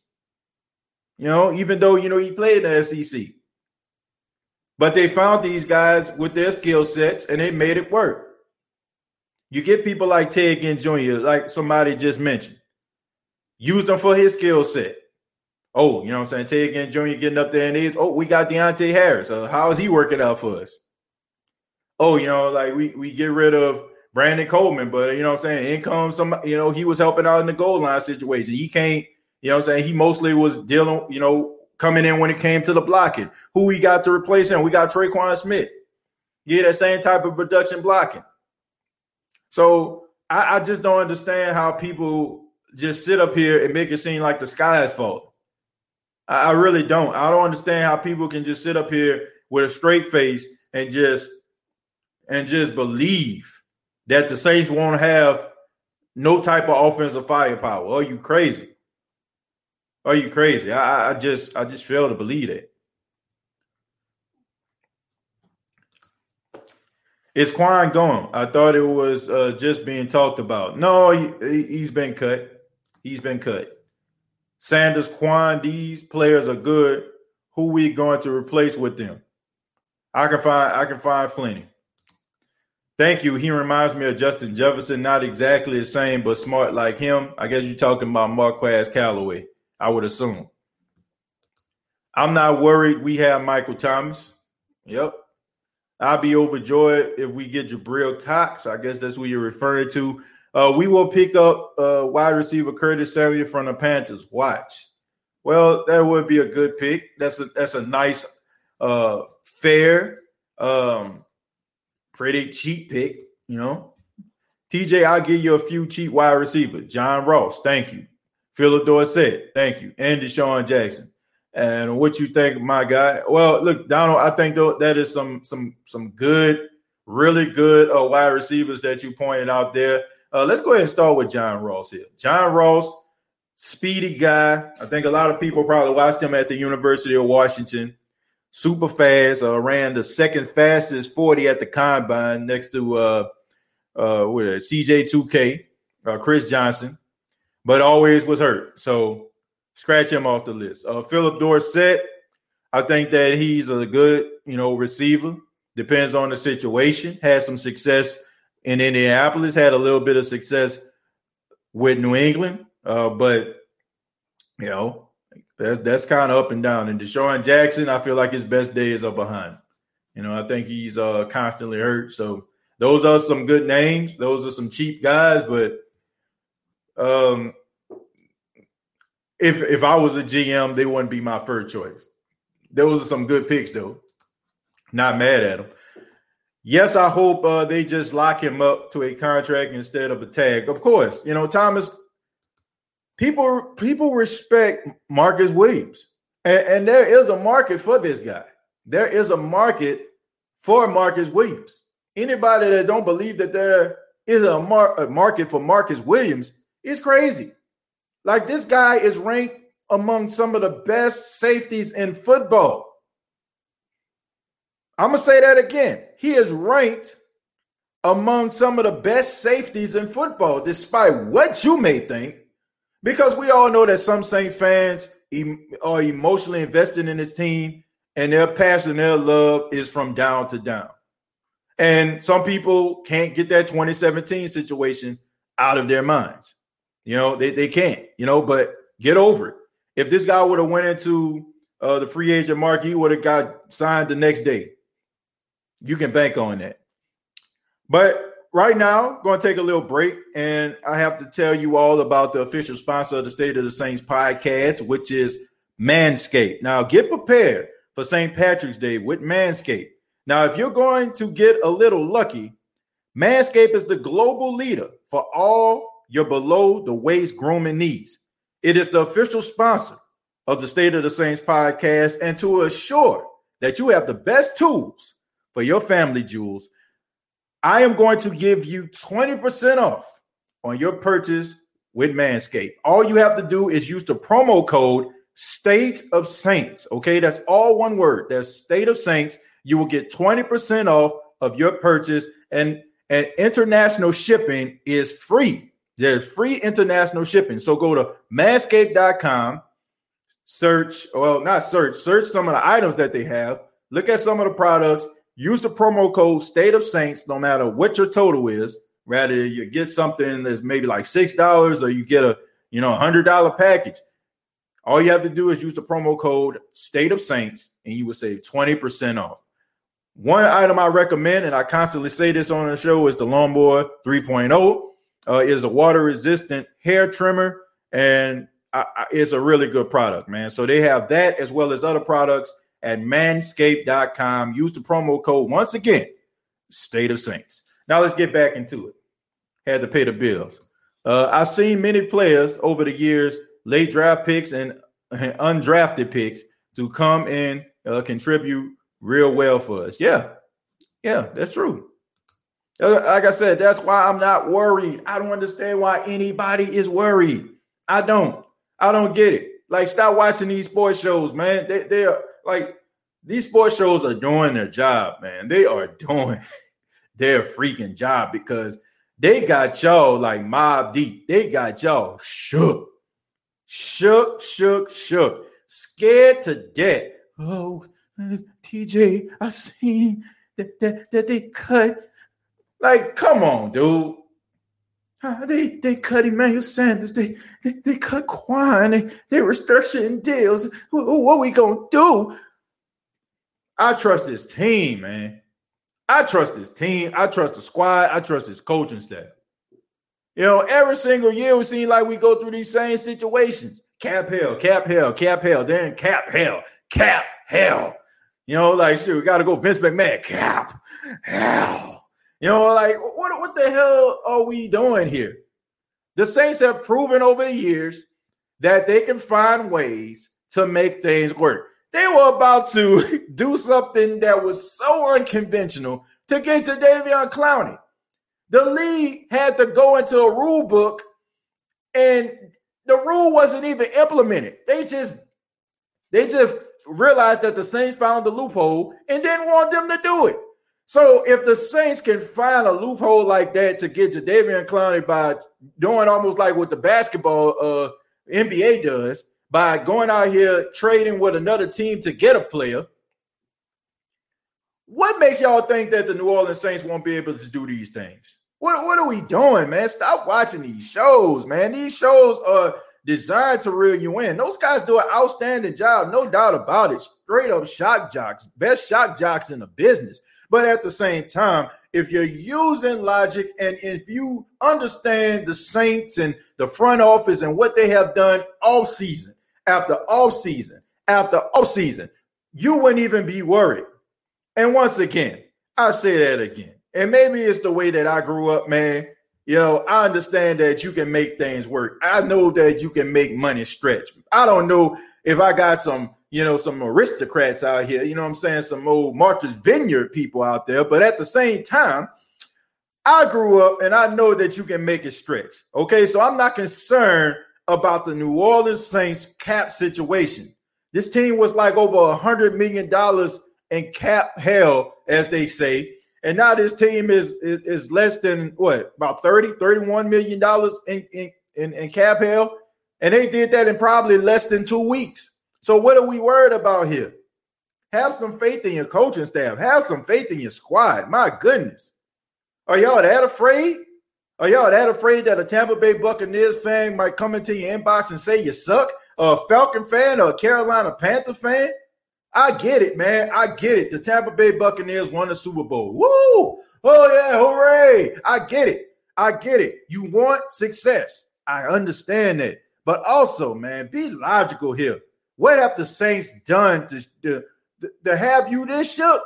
you know, even though, you know, he played in the S E C. But they found these guys with their skill sets, and they made it work. You get people like Ted Ginn Junior, like somebody just mentioned. Used him for his skill set. Oh, you know what I'm saying? Ted Ginn Junior getting up there in age. Oh, we got Deonte Harris. Uh, how is he working out for us? Oh, you know, like we we get rid of Brandon Coleman, but you know what I'm saying? In comes some, you know, he was helping out in the goal line situation. He can't, you know what I'm saying? He mostly was dealing, you know, coming in when it came to the blocking. Who we got to replace him? We got Tre'Quan Smith. Yeah, that same type of production blocking. So I, I just don't understand how people just sit up here and make it seem like the sky is falling. I, I really don't. I don't understand how people can just sit up here with a straight face and just and just believe that the Saints won't have no type of offensive firepower. Are you crazy? Are you crazy? I, I just I just fail to believe that. Is Kwon gone? I thought it was uh, just being talked about. No, he, he's been cut. He's been cut. Sanders, Kwon, these players are good. Who we going to replace with them? I can find. I can find plenty. Thank you. He reminds me of Justin Jefferson. Not exactly the same, but smart like him. I guess you're talking about Marquez Callaway, I would assume. I'm not worried. We have Michael Thomas. Yep. I'll be overjoyed if we get Jabril Cox. I guess that's who you're referring to. Uh, we will pick up uh, wide receiver Curtis Samuel from the Panthers. Watch. Well, that would be a good pick. That's a, that's a nice, uh, fair, um, pretty cheap pick, you know. T J, I'll give you a few cheap wide receivers. John Ross, thank you. Philip Dorsett, thank you. And Deshaun Jackson. And what you think, my guy? Well, look, Donald, I think though that is some some some good, really good uh, wide receivers that you pointed out there. Uh, let's go ahead and start with John Ross here. John Ross, speedy guy. I think a lot of people probably watched him at the University of Washington. Super fast, uh, ran the second fastest forty at the combine next to uh, uh, C J two K, uh, Chris Johnson, but always was hurt. So scratch him off the list. Uh, Philip Dorsett, I think that he's a good, you know, receiver. Depends on the situation. Had some success in Indianapolis, had a little bit of success with New England, uh, but, you know, That's that's kind of up and down. And Deshaun Jackson, I feel like his best days are behind. You know, I think he's uh, constantly hurt. So those are some good names. Those are some cheap guys. But um, if if I was a G M, they wouldn't be my first choice. Those are some good picks, though. Not mad at them. Yes, I hope uh, they just lock him up to a contract instead of a tag. Of course, you know, Thomas – People people respect Marcus Williams, and, and there is a market for this guy. There is a market for Marcus Williams. Anybody that don't believe that there is a, mar- a market for Marcus Williams is crazy. Like, this guy is ranked among some of the best safeties in football. I'm going to say that again. He is ranked among some of the best safeties in football, despite what you may think. Because we all know that some Saint fans em- are emotionally invested in this team, and their passion, their love is from down to down. And some people can't get that twenty seventeen situation out of their minds. You know, they, they can't, you know, but get over it. If this guy would have went into uh, the free agent market, he would have got signed the next day. You can bank on that. But right now, going to take a little break, and I have to tell you all about the official sponsor of the State of the Saints podcast, which is Manscaped. Now, get prepared for Saint Patrick's Day with Manscaped. Now, if you're going to get a little lucky, Manscaped is the global leader for all your below-the-waist grooming needs. It is the official sponsor of the State of the Saints podcast, and to assure that you have the best tools for your family jewels, I am going to give you twenty percent off on your purchase with Manscaped. All you have to do is use the promo code State of Saints. Okay, that's all one word. That's State of Saints. You will get twenty percent off of your purchase, and, and international shipping is free. There's free international shipping. So go to manscaped dot com, search, well, not search, search some of the items that they have, look at some of the products. Use the promo code State of Saints, no matter what your total is. Rather, you get something that's maybe like six dollars, or you get a You know, one hundred dollars package. All you have to do is use the promo code State of Saints, and you will save twenty percent off. One item I recommend, and I constantly say this on the show, is the Lawnmower three point oh. Uh, it is a water-resistant hair trimmer, and I, I, it's a really good product, man. So they have that as well as other products at manscaped dot com. Use the promo code, once again, State of Saints. Now let's get back into it. Had to pay the bills. Uh, I've seen many players over the years, late draft picks and, and undrafted picks, to come and uh, contribute real well for us. Yeah, yeah, that's true. Uh, like I said, that's why I'm not worried. I don't understand why anybody is worried. I don't. I don't get it. Like, stop watching these sports shows, man. They, they are like, these sports shows are doing their job, man. They are doing their freaking job because they got y'all like mob deep. They got y'all shook, shook, shook, shook, scared to death. Oh, T J, I seen that, that, that they cut. Like, come on, dude. They they cut Emmanuel Sanders. They they, they cut Kwon. They, they restructuring deals. What we gonna do? I trust this team, man. I trust this team. I trust the squad. I trust this coaching staff. You know, every single year we seem like we go through these same situations. Cap hell, cap hell, cap hell, then cap hell, cap hell. You know, like, shit, we got to go Vince McMahon. Cap hell. You know, like, what, what the hell are we doing here? The Saints have proven over the years that they can find ways to make things work. They were about to do something that was so unconventional to get to Jadavion Clowney. The league had to go into a rule book, and the rule wasn't even implemented. They just, they just realized that the Saints found the loophole and didn't want them to do it. So if the Saints can find a loophole like that to get Jadeveon Clowney by doing almost like what the basketball uh, N B A does, by going out here trading with another team to get a player, what makes y'all think that the New Orleans Saints won't be able to do these things? What, what are we doing, man? Stop watching these shows, man. These shows are designed to reel you in. Those guys do an outstanding job, no doubt about it. Straight up shock jocks, best shock jocks in the business. But at the same time, if you're using logic and if you understand the Saints and the front office and what they have done all season, after all season, after all season, you wouldn't even be worried. And once again, I say that again. And maybe it's the way that I grew up, man. You know, I understand that you can make things work. I know that you can make money stretch. I don't know if I got some You know, some aristocrats out here, you know what I'm saying? Some old Martha's Vineyard people out there. But at the same time, I grew up and I know that you can make it stretch. Okay, so I'm not concerned about the New Orleans Saints cap situation. This team was like over one hundred million dollars in cap hell, as they say. And now this team is is, is less than, what, about thirty, thirty-one million dollars in, in, in, in cap hell. And they did that in probably less than two weeks. So what are we worried about here? Have some faith in your coaching staff. Have some faith in your squad. My goodness. Are y'all that afraid? Are y'all that afraid that a Tampa Bay Buccaneers fan might come into your inbox and say you suck? A Falcon fan or a Carolina Panther fan? I get it, man. I get it. The Tampa Bay Buccaneers won the Super Bowl. Woo! Oh, yeah, hooray! I get it. I get it. You want success. I understand that. But also, man, be logical here. What have the Saints done to, to, to have you this shook?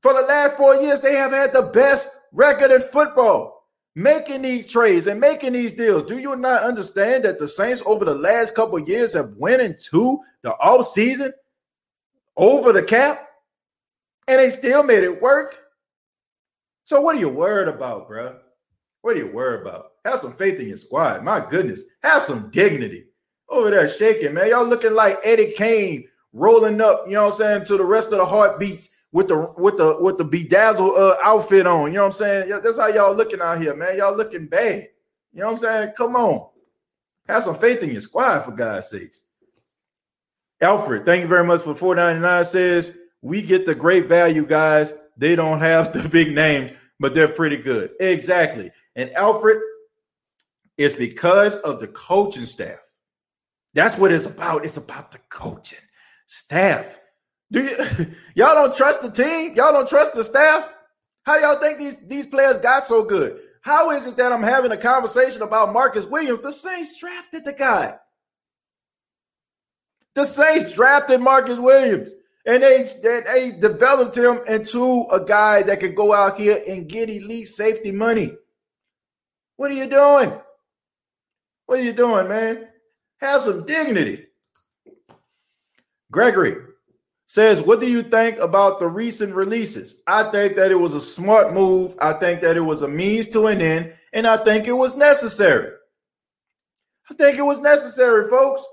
For the last four years, they have had the best record in football, making these trades and making these deals. Do you not understand that the Saints over the last couple of years have went into the offseason over the cap, and they still made it work? So what are you worried about, bro? What are you worried about? Have some faith in your squad. My goodness. Have some dignity. Over there shaking, man. Y'all looking like Eddie Kane rolling up, you know what I'm saying, to the rest of the Heartbeats with the with the with the bedazzled uh, outfit on. You know what I'm saying? That's how y'all looking out here, man. Y'all looking bad. You know what I'm saying? Come on. Have some faith in your squad, for God's sakes. Alfred, thank you very much for four ninety-nine. Says we get the great value, guys. They don't have the big names, but they're pretty good. Exactly. And Alfred, It's because of the coaching staff. That's what it's about. It's about the coaching staff. Do you, y'all don't trust the team? Y'all don't trust the staff? How do y'all think these, these players got so good? How is it that I'm having a conversation about Marcus Williams? The Saints drafted the guy. The Saints drafted Marcus Williams, and they, they, they developed him into a guy that could go out here and get elite safety money. What are you doing? What are you doing, man? Have some dignity. Gregory says, what do you think about the recent releases? I think that it was a smart move. I think that it was a means to an end, and I think it was necessary. I think it was necessary, folks.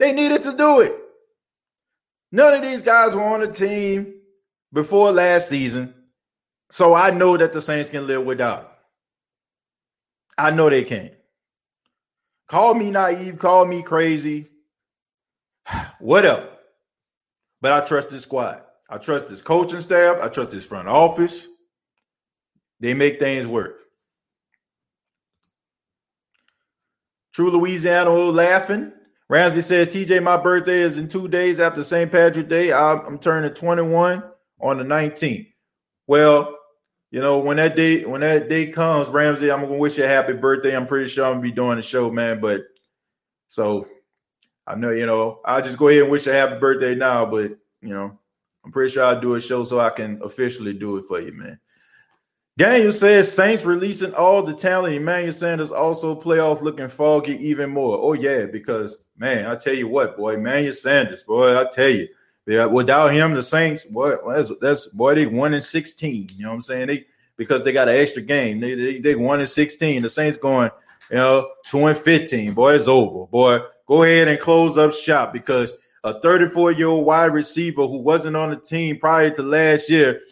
They needed to do it. None of these guys were on the team before last season, so I know that the Saints can live without it. I know they can. Call me naive, call me crazy, whatever. But I trust this squad. I trust this coaching staff. I trust this front office. They make things work. True Louisiana laughing. Ramsey said, T J, my birthday is in two days after Saint Patrick's Day. I'm, I'm turning twenty-one on the nineteenth. Well, you know, when that day when that day comes, Ramsey, I'm gonna wish you a happy birthday. I'm pretty sure I'm gonna be doing the show, man. But so I know, you know, I'll just go ahead and wish you a happy birthday now. But you know, I'm pretty sure I'll do a show so I can officially do it for you, man. Daniel says Saints releasing all the talent. Emmanuel Sanders also playoff looking foggy even more. Oh yeah, because man, I tell you what, boy, Emmanuel Sanders, boy, I tell you. Yeah, without him, the Saints, boy, that's, that's boy, they one and sixteen. You know what I'm saying? They because they got an extra game. They they, they one and sixteen. The Saints going, you know, two and fifteen. Boy, it's over. Boy, go ahead and close up shop because a thirty-four-year-old wide receiver who wasn't on the team prior to last year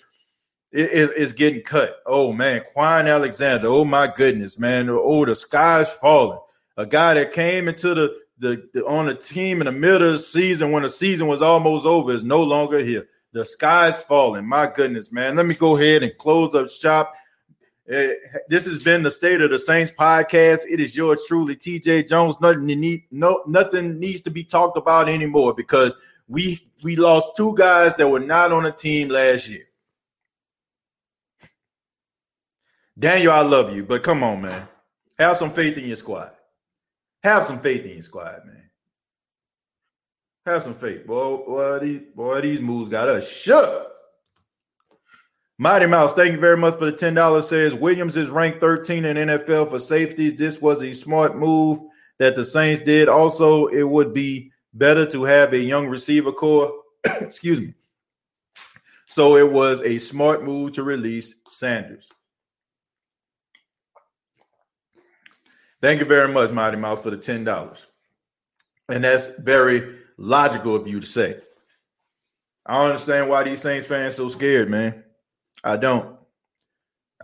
is is getting cut. Oh man, Kwon Alexander. Oh my goodness, man. Oh, the sky's falling. A guy that came into the The, the on the team in the middle of the season when the season was almost over is no longer here. The sky's falling. My goodness, man. Let me go ahead and close up shop. It, this has been the State of the Saints podcast. It is yours truly, T J Jones. Nothing need, no, nothing needs to be talked about anymore because we we lost two guys that were not on the team last year. Daniel, I love you, but come on, man. Have some faith in your squad. Have some faith in your squad, man. Have some faith. Boy, boy, these, boy, these moves got us shook. Mighty Mouse, thank you very much for the ten dollars. Says Williams is ranked thirteen in N F L for safeties. This was a smart move that the Saints did. Also, it would be better to have a young receiver core. Excuse me. So it was a smart move to release Sanders. Thank you very much, Mighty Mouse, for the ten dollars. And that's very logical of you to say. I don't understand why these Saints fans so scared, man. I don't.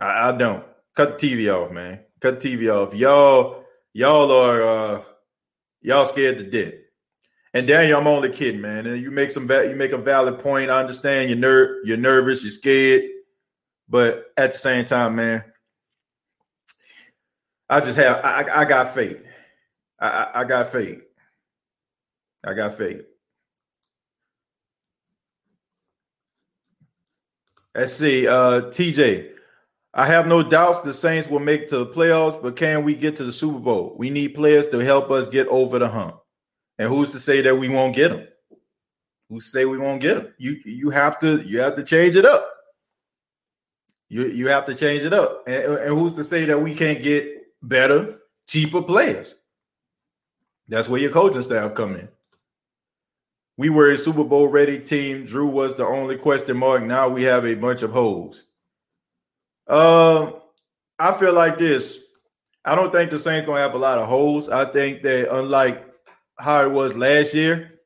I, I don't. Cut the T V off, man. Cut the T V off. Y'all, y'all are uh, y'all scared to death. And Daniel, I'm only kidding, man. And you make some you make a valid point. I understand you're ner- you're nervous, you're scared, but at the same time, man. I just have, I, I got faith. I, I, I got faith. I got faith. Let's see, uh, T J. I have no doubts the Saints will make it to the playoffs, but can we get to the Super Bowl? We need players to help us get over the hump. And who's to say that we won't get them? Who say we won't get them? You, you have to, you have to change it up. You, you have to change it up. And, and who's to say that we can't get better, cheaper players? That's where your coaching staff come in. We were a Super Bowl ready team. Drew was the only question mark. Now we have a bunch of holes. Um, I feel like this. I don't think the Saints gonna have a lot of holes. I think that unlike how it was last year,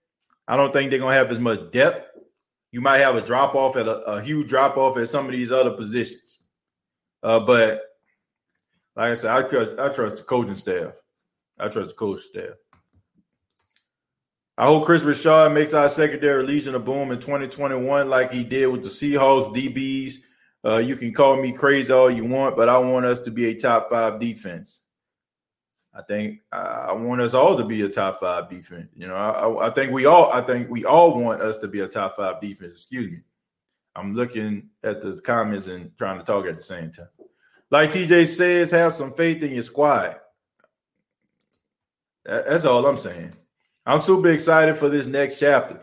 I don't think they're gonna have as much depth. You might have a drop off at a, a huge drop off at some of these other positions, uh, but. Like I said, I trust, I trust the coaching staff. I trust the coaching staff. I hope Chris Richard makes our secondary legion of boom in twenty twenty-one like he did with the Seahawks, D Bs, Uh, you can call me crazy all you want, but I want us to be a top five defense. I think uh, I want us all to be a top five defense. You know, I, I think we all I think we all want us to be a top five defense. Excuse me. I'm looking at the comments and trying to talk at the same time. Like T J says, have some faith in your squad. That, that's all I'm saying. I'm super excited for this next chapter.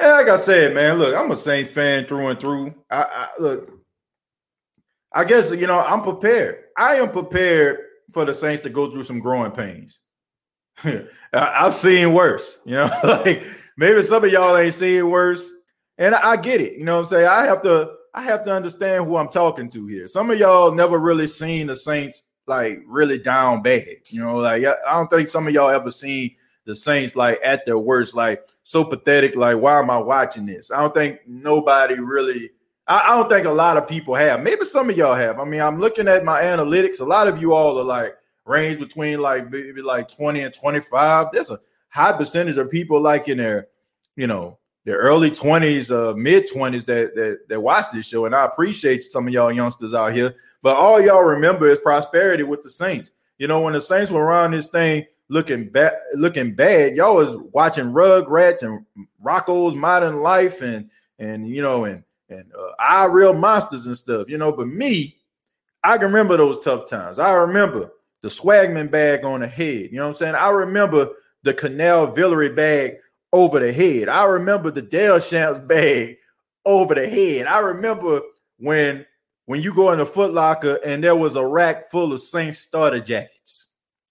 And like I said, man, look, I'm a Saints fan through and through. I, I look, I guess, you know, I'm prepared. I am prepared for the Saints to go through some growing pains. I, I've seen worse, you know, like maybe some of y'all ain't seen worse. And I, I get it. You know what I'm saying? I have to, I have to understand who I'm talking to here. Some of y'all never really seen the Saints like really down bad. You know, like I, I don't think some of y'all ever seen the Saints like at their worst, like so pathetic. Like, why am I watching this? I don't think nobody really, I don't think a lot of people have. Maybe some of y'all have. I mean, I'm looking at my analytics. A lot of you all are like range between like maybe like twenty and twenty-five. There's a high percentage of people like in their, you know, their early twenties, uh, mid twenties that, that that watch this show. And I appreciate some of y'all youngsters out here. But all y'all remember is prosperity with the Saints. You know, when the Saints were around this thing looking bad, looking bad, y'all was watching Rugrats and Rocco's Modern Life and and you know and. and uh, I real monsters and stuff, you know, but me, I can remember those tough times. I remember the Swagman bag on the head. You know what I'm saying? I remember the Canal Villery bag over the head. I remember the Deschamps bag over the head. I remember when, when you go in the Foot Locker and there was a rack full of Saints starter jackets.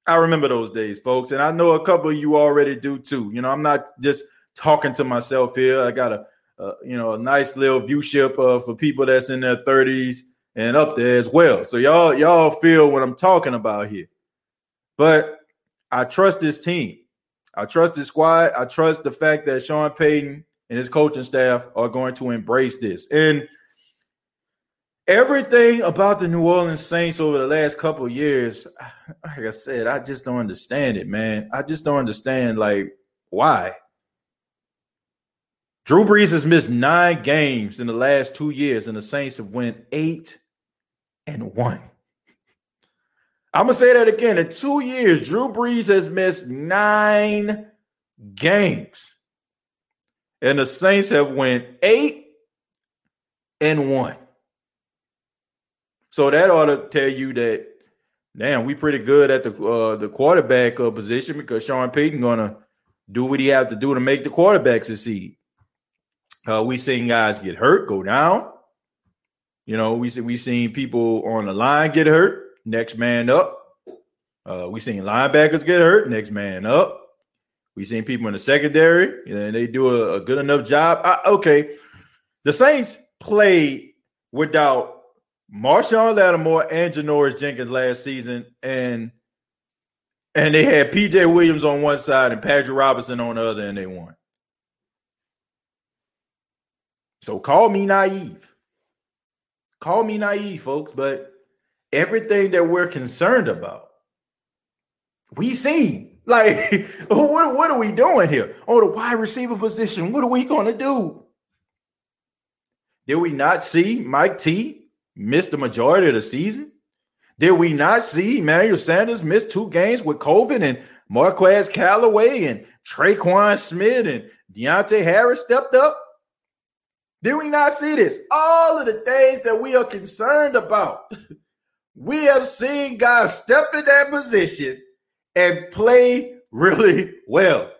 I remember those days, folks. And I know a couple of you already do too. You know, I'm not just talking to myself here. I got a, Uh, you know, a nice little viewship uh, for people that's in their thirties and up there as well. So y'all, y'all feel what I'm talking about here. But I trust this team. I trust this squad. I trust the fact that Sean Payton and his coaching staff are going to embrace this. And everything about the New Orleans Saints over the last couple of years, like I said, I just don't understand it, man. I just don't understand, like, why. Drew Brees has missed nine games in the last two years, and the Saints have won eight and one. I'm going to say that again. In two years, Drew Brees has missed nine games, and the Saints have won eight and one. So that ought to tell you that, damn, we pretty good at the uh, the quarterback uh, position because Sean Payton going to do what he has to do to make the quarterback succeed. Uh, we seen guys get hurt, go down. You know, we see we seen people on the line get hurt, next man up. Uh, we seen linebackers get hurt, next man up. We seen people in the secondary, and they do a, a good enough job. I, okay, the Saints played without Marshawn Lattimore and Janoris Jenkins last season, and and they had P J Williams on one side and Patrick Robinson on the other, and they won. So call me naive. Call me naive, folks, but everything that we're concerned about, we seen. Like, what, what are we doing here? Oh, the wide receiver position, what are we going to do? Did we not see Mike T miss the majority of the season? Did we not see Emmanuel Sanders miss two games with COVID and Marquez Callaway and Tre'Quan Smith and Deonte Harris stepped up? Did we not see this? All of the things that we are concerned about, we have seen guys step in that position and play really well.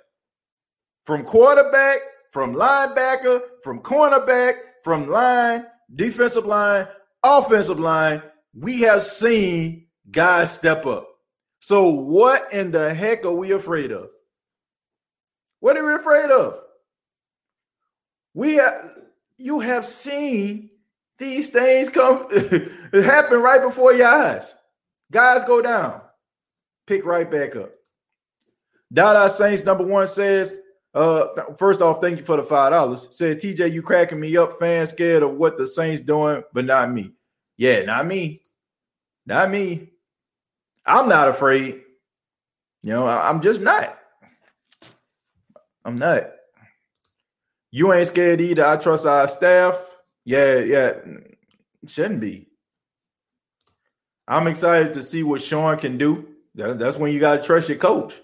From quarterback, from linebacker, from cornerback, from line, defensive line, offensive line, we have seen guys step up. So what in the heck are we afraid of? What are we afraid of? We have... You have seen these things come happen right before your eyes. Guys go down, pick right back up. Dada Saints number one says, uh, first off, thank you for the five dollars. Said, T J, you cracking me up, fans scared of what the Saints doing, but not me. Yeah, not me. Not me. I'm not afraid. You know, I- I'm just not. I'm not. You ain't scared either. I trust our staff. Yeah, yeah. It shouldn't be. I'm excited to see what Sean can do. That's when you got to trust your coach.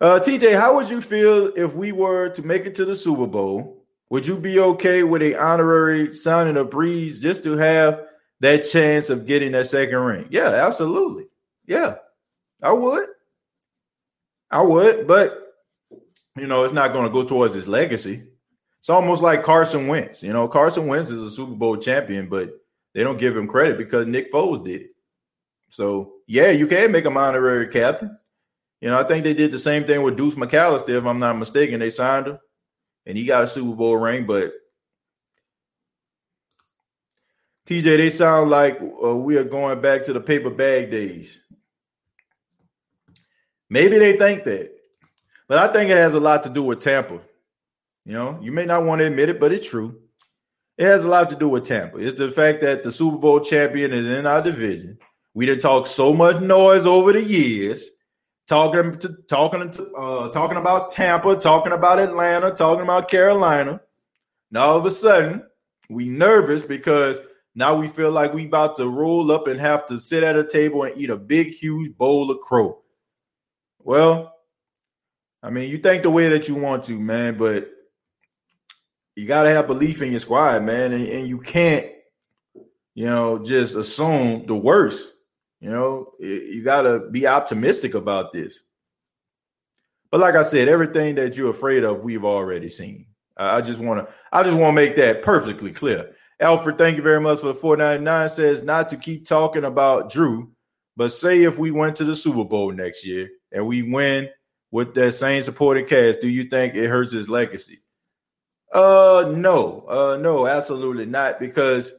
Uh, T J, how would you feel if we were to make it to the Super Bowl? Would you be okay with an honorary signing of Brees just to have that chance of getting that second ring? Yeah, absolutely. Yeah, I would. I would, but, you know, it's not going to go towards his legacy. It's almost like Carson Wentz. You know, Carson Wentz is a Super Bowl champion, but they don't give him credit because Nick Foles did it. So, yeah, you can make him honorary captain. You know, I think they did the same thing with Deuce McAllister, if I'm not mistaken. They signed him, and he got a Super Bowl ring. But, T J, they sound like uh, we are going back to the paper bag days. Maybe they think that. But I think it has a lot to do with Tampa. You know, you may not want to admit it, but it's true. It has a lot to do with Tampa. It's the fact that the Super Bowl champion is in our division. We done talked so much noise over the years, talking to talking to uh, talking about Tampa, talking about Atlanta, talking about Carolina. Now all of a sudden, we nervous because now we feel like we about to roll up and have to sit at a table and eat a big, huge bowl of crow. Well, I mean, you think the way that you want to, man, but you got to have belief in your squad, man, and, and you can't, you know, just assume the worst. You know, you got to be optimistic about this. But like I said, everything that you're afraid of, we've already seen. I just want to I just want to make that perfectly clear. Alfred, thank you very much for the four ninety-nine. Says not to keep talking about Drew, but say if we went to the Super Bowl next year and we win with that same supporting cast, do you think it hurts his legacy? Uh, no, uh, no, absolutely not. Because,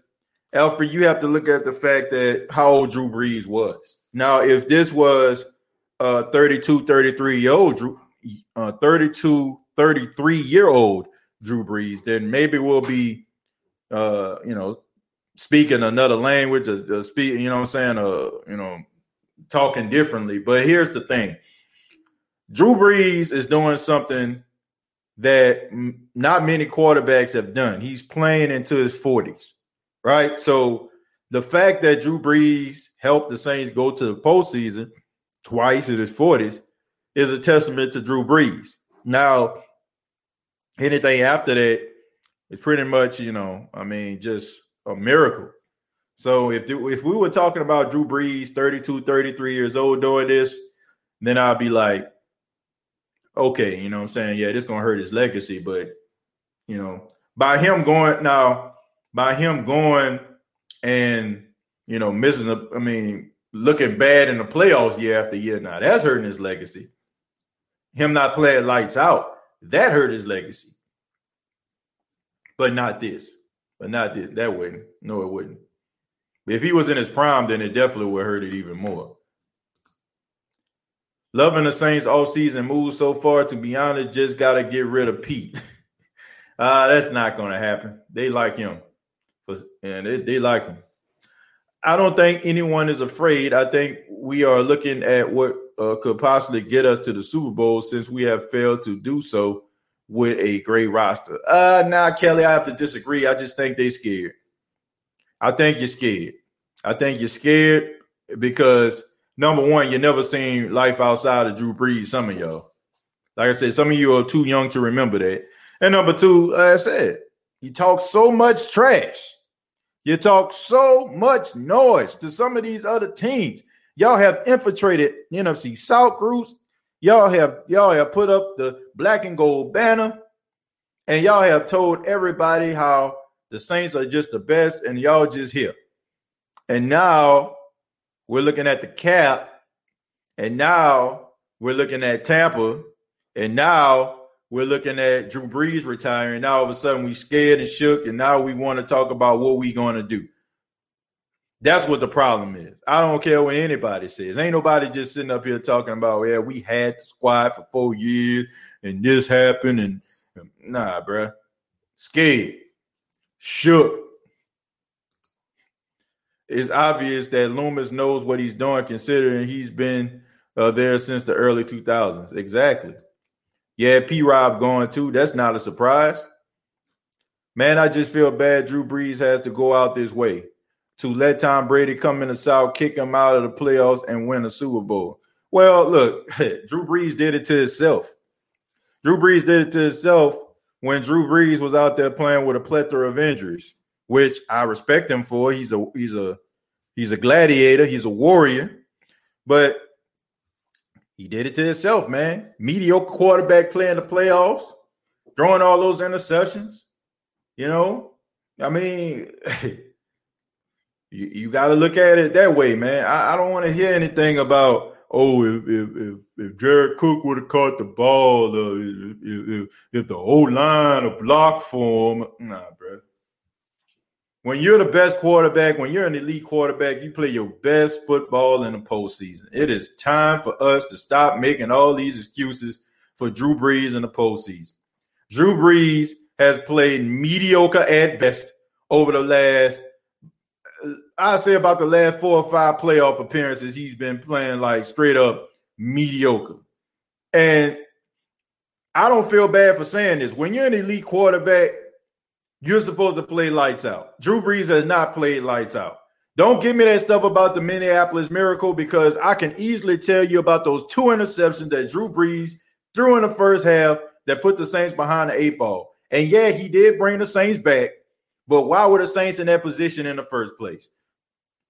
Alfred, you have to look at the fact that how old Drew Brees was. Now, if this was a thirty-two, thirty-three year old Drew, uh, thirty-two, thirty-three year old Drew Brees, then maybe we'll be, uh, you know, speaking another language, uh, uh, speak, you know what I'm saying, uh, you know, talking differently. But here's the thing. Drew Brees is doing something that not many quarterbacks have done. He's playing into his forties, right? So the fact that Drew Brees helped the Saints go to the postseason twice in his forties is a testament to Drew Brees. Now, anything after that is pretty much, you know, I mean, just a miracle. So if, the, if we were talking about Drew Brees, thirty-two, thirty-three years old doing this, then I'd be like, okay, you know what I'm saying? Yeah, this going to hurt his legacy, but, you know, by him going now, by him going and, you know, missing, a, I mean, looking bad in the playoffs year after year now, that's hurting his legacy. Him not playing lights out, that hurt his legacy. But not this. But not this. That wouldn't. No, it wouldn't. But if he was in his prime, then it definitely would hurt it even more. Loving the Saints offseason moves so far, to be honest, just got to get rid of Pete. uh, that's not going to happen. They like him. And they, they like him. I don't think anyone is afraid. I think we are looking at what uh, could possibly get us to the Super Bowl since we have failed to do so with a great roster. Uh, nah, Kelly, I have to disagree. I just think they're scared. I think you're scared. I think you're scared because – number one, you never seen life outside of Drew Brees, some of y'all. Like I said, some of you are too young to remember that. And number two, like I said, you talk so much trash. You talk so much noise to some of these other teams. Y'all have infiltrated N F C South groups. Y'all have, y'all have put up the black and gold banner. And y'all have told everybody how the Saints are just the best and y'all just here. And now we're looking at the cap, and now we're looking at Tampa, and now we're looking at Drew Brees retiring. Now all of a sudden we scared and shook, and now we want to talk about what we going to do. That's what the problem is. I don't care what anybody says. Ain't nobody just sitting up here talking about, yeah, we had the squad for four years, and this happened, and nah, bro. Scared. Shook. It's obvious that Loomis knows what he's doing, considering he's been uh, there since the early two thousands. Exactly. Yeah, P-Rob going too. That's not a surprise. Man, I just feel bad Drew Brees has to go out this way to let Tom Brady come in the South, kick him out of the playoffs, and win a Super Bowl. Well, look, Drew Brees did it to himself. Drew Brees did it to himself when Drew Brees was out there playing with a plethora of injuries, which I respect him for. He's a he's a he's a gladiator. He's a warrior. But he did it to himself, man. Mediocre quarterback playing the playoffs, throwing all those interceptions. You know, I mean, you, you got to look at it that way, man. I, I don't want to hear anything about, oh, if if if, if Jared Cook would have caught the ball, uh, if, if if the O-line would block for him. Nah, bro. When you're the best quarterback, when you're an elite quarterback, you play your best football in the postseason. It is time for us to stop making all these excuses for Drew Brees in the postseason. Drew Brees has played mediocre at best over the last, I say about the last four or five playoff appearances, he's been playing like straight up mediocre. And I don't feel bad for saying this. When you're an elite quarterback, you're supposed to play lights out. Drew Brees has not played lights out. Don't give me that stuff about the Minneapolis Miracle, because I can easily tell you about those two interceptions that Drew Brees threw in the first half that put the Saints behind the eight ball. And yeah, he did bring the Saints back. But why were the Saints in that position in the first place?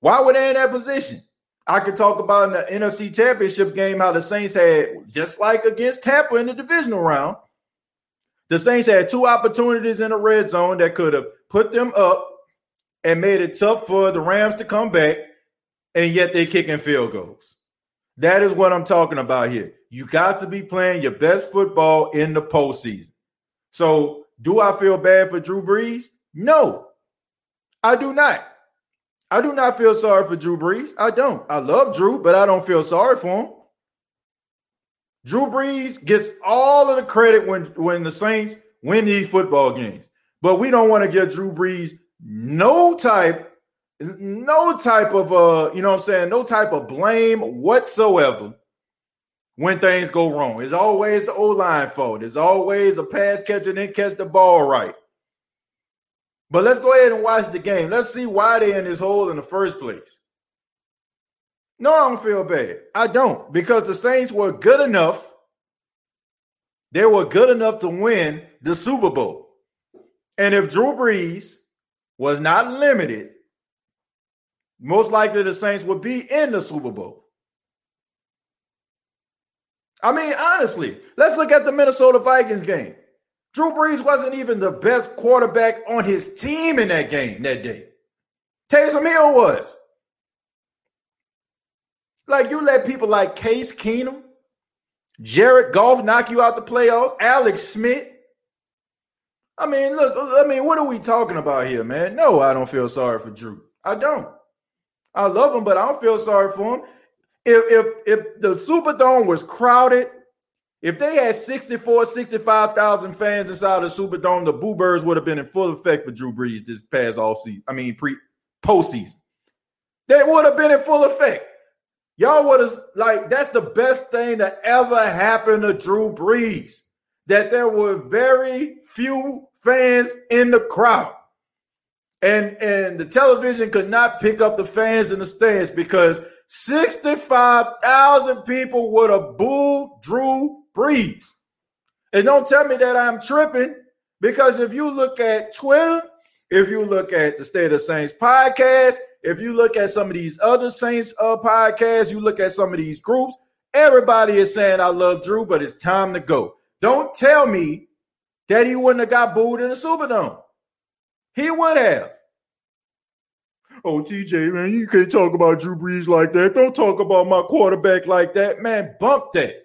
Why were they in that position? I could talk about in the N F C Championship game how the Saints had, just like against Tampa in the divisional round, the Saints had two opportunities in the red zone that could have put them up and made it tough for the Rams to come back, and yet they kicking field goals. That is what I'm talking about here. You got to be playing your best football in the postseason. So do I feel bad for Drew Brees? No, I do not. I do not feel sorry for Drew Brees. I don't. I love Drew, but I don't feel sorry for him. Drew Brees gets all of the credit when, when the Saints win these football games. But we don't want to give Drew Brees no type, no type of, uh, you know what I'm saying, no type of blame whatsoever when things go wrong. It's always the O-line fault. It's always a pass catcher didn't catch the ball right. But let's go ahead and watch the game. Let's see why they're in this hole in the first place. No, I don't feel bad. I don't, because the Saints were good enough. They were good enough to win the Super Bowl. And if Drew Brees was not limited, most likely the Saints would be in the Super Bowl. I mean, honestly, let's look at the Minnesota Vikings game. Drew Brees wasn't even the best quarterback on his team in that game that day. Taysom Hill was. Like, you let people like Case Keenum, Jared Goff knock you out the playoffs, Alex Smith. I mean, look, I mean, what are we talking about here, man? No, I don't feel sorry for Drew. I don't. I love him, but I don't feel sorry for him. If, if, if the Superdome was crowded, if they had sixty-four, sixty-five thousand fans inside of the Superdome, the Boo Birds would have been in full effect for Drew Brees this past offseason. I mean, pre postseason. They would have been in full effect. Y'all would have, like, that's the best thing that ever happened to Drew Brees, that there were very few fans in the crowd. And, and the television could not pick up the fans in the stands because sixty-five thousand people would have booed Drew Brees. And don't tell me that I'm tripping, because if you look at Twitter, if you look at the State of Saints podcast, if you look at some of these other Saints uh, podcasts, you look at some of these groups, everybody is saying, I love Drew, but it's time to go. Don't tell me that he wouldn't have got booed in the Superdome. He would have. Oh, T J, man, you can't talk about Drew Brees like that. Don't talk about my quarterback like that. Man, bump that.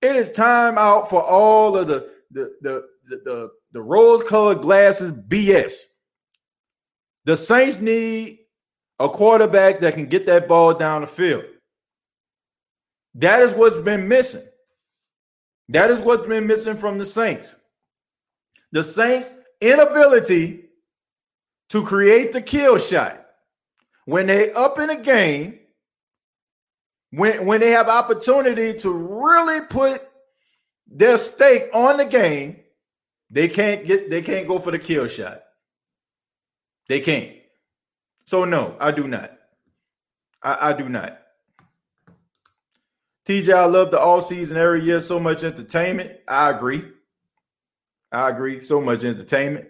It is time out for all of the the the the, the, the rose-colored glasses B S. The Saints need a quarterback that can get that ball down the field. That is what's been missing. That is what's been missing from the Saints. The Saints' inability to create the kill shot. When they up in a game, when, when they have opportunity to really put their stake on the game, They can't get they can't go for the kill shot. They can't. So no, I do not. I, I do not. T J, I love the offseason every year. So much entertainment. I agree. I agree. So much entertainment.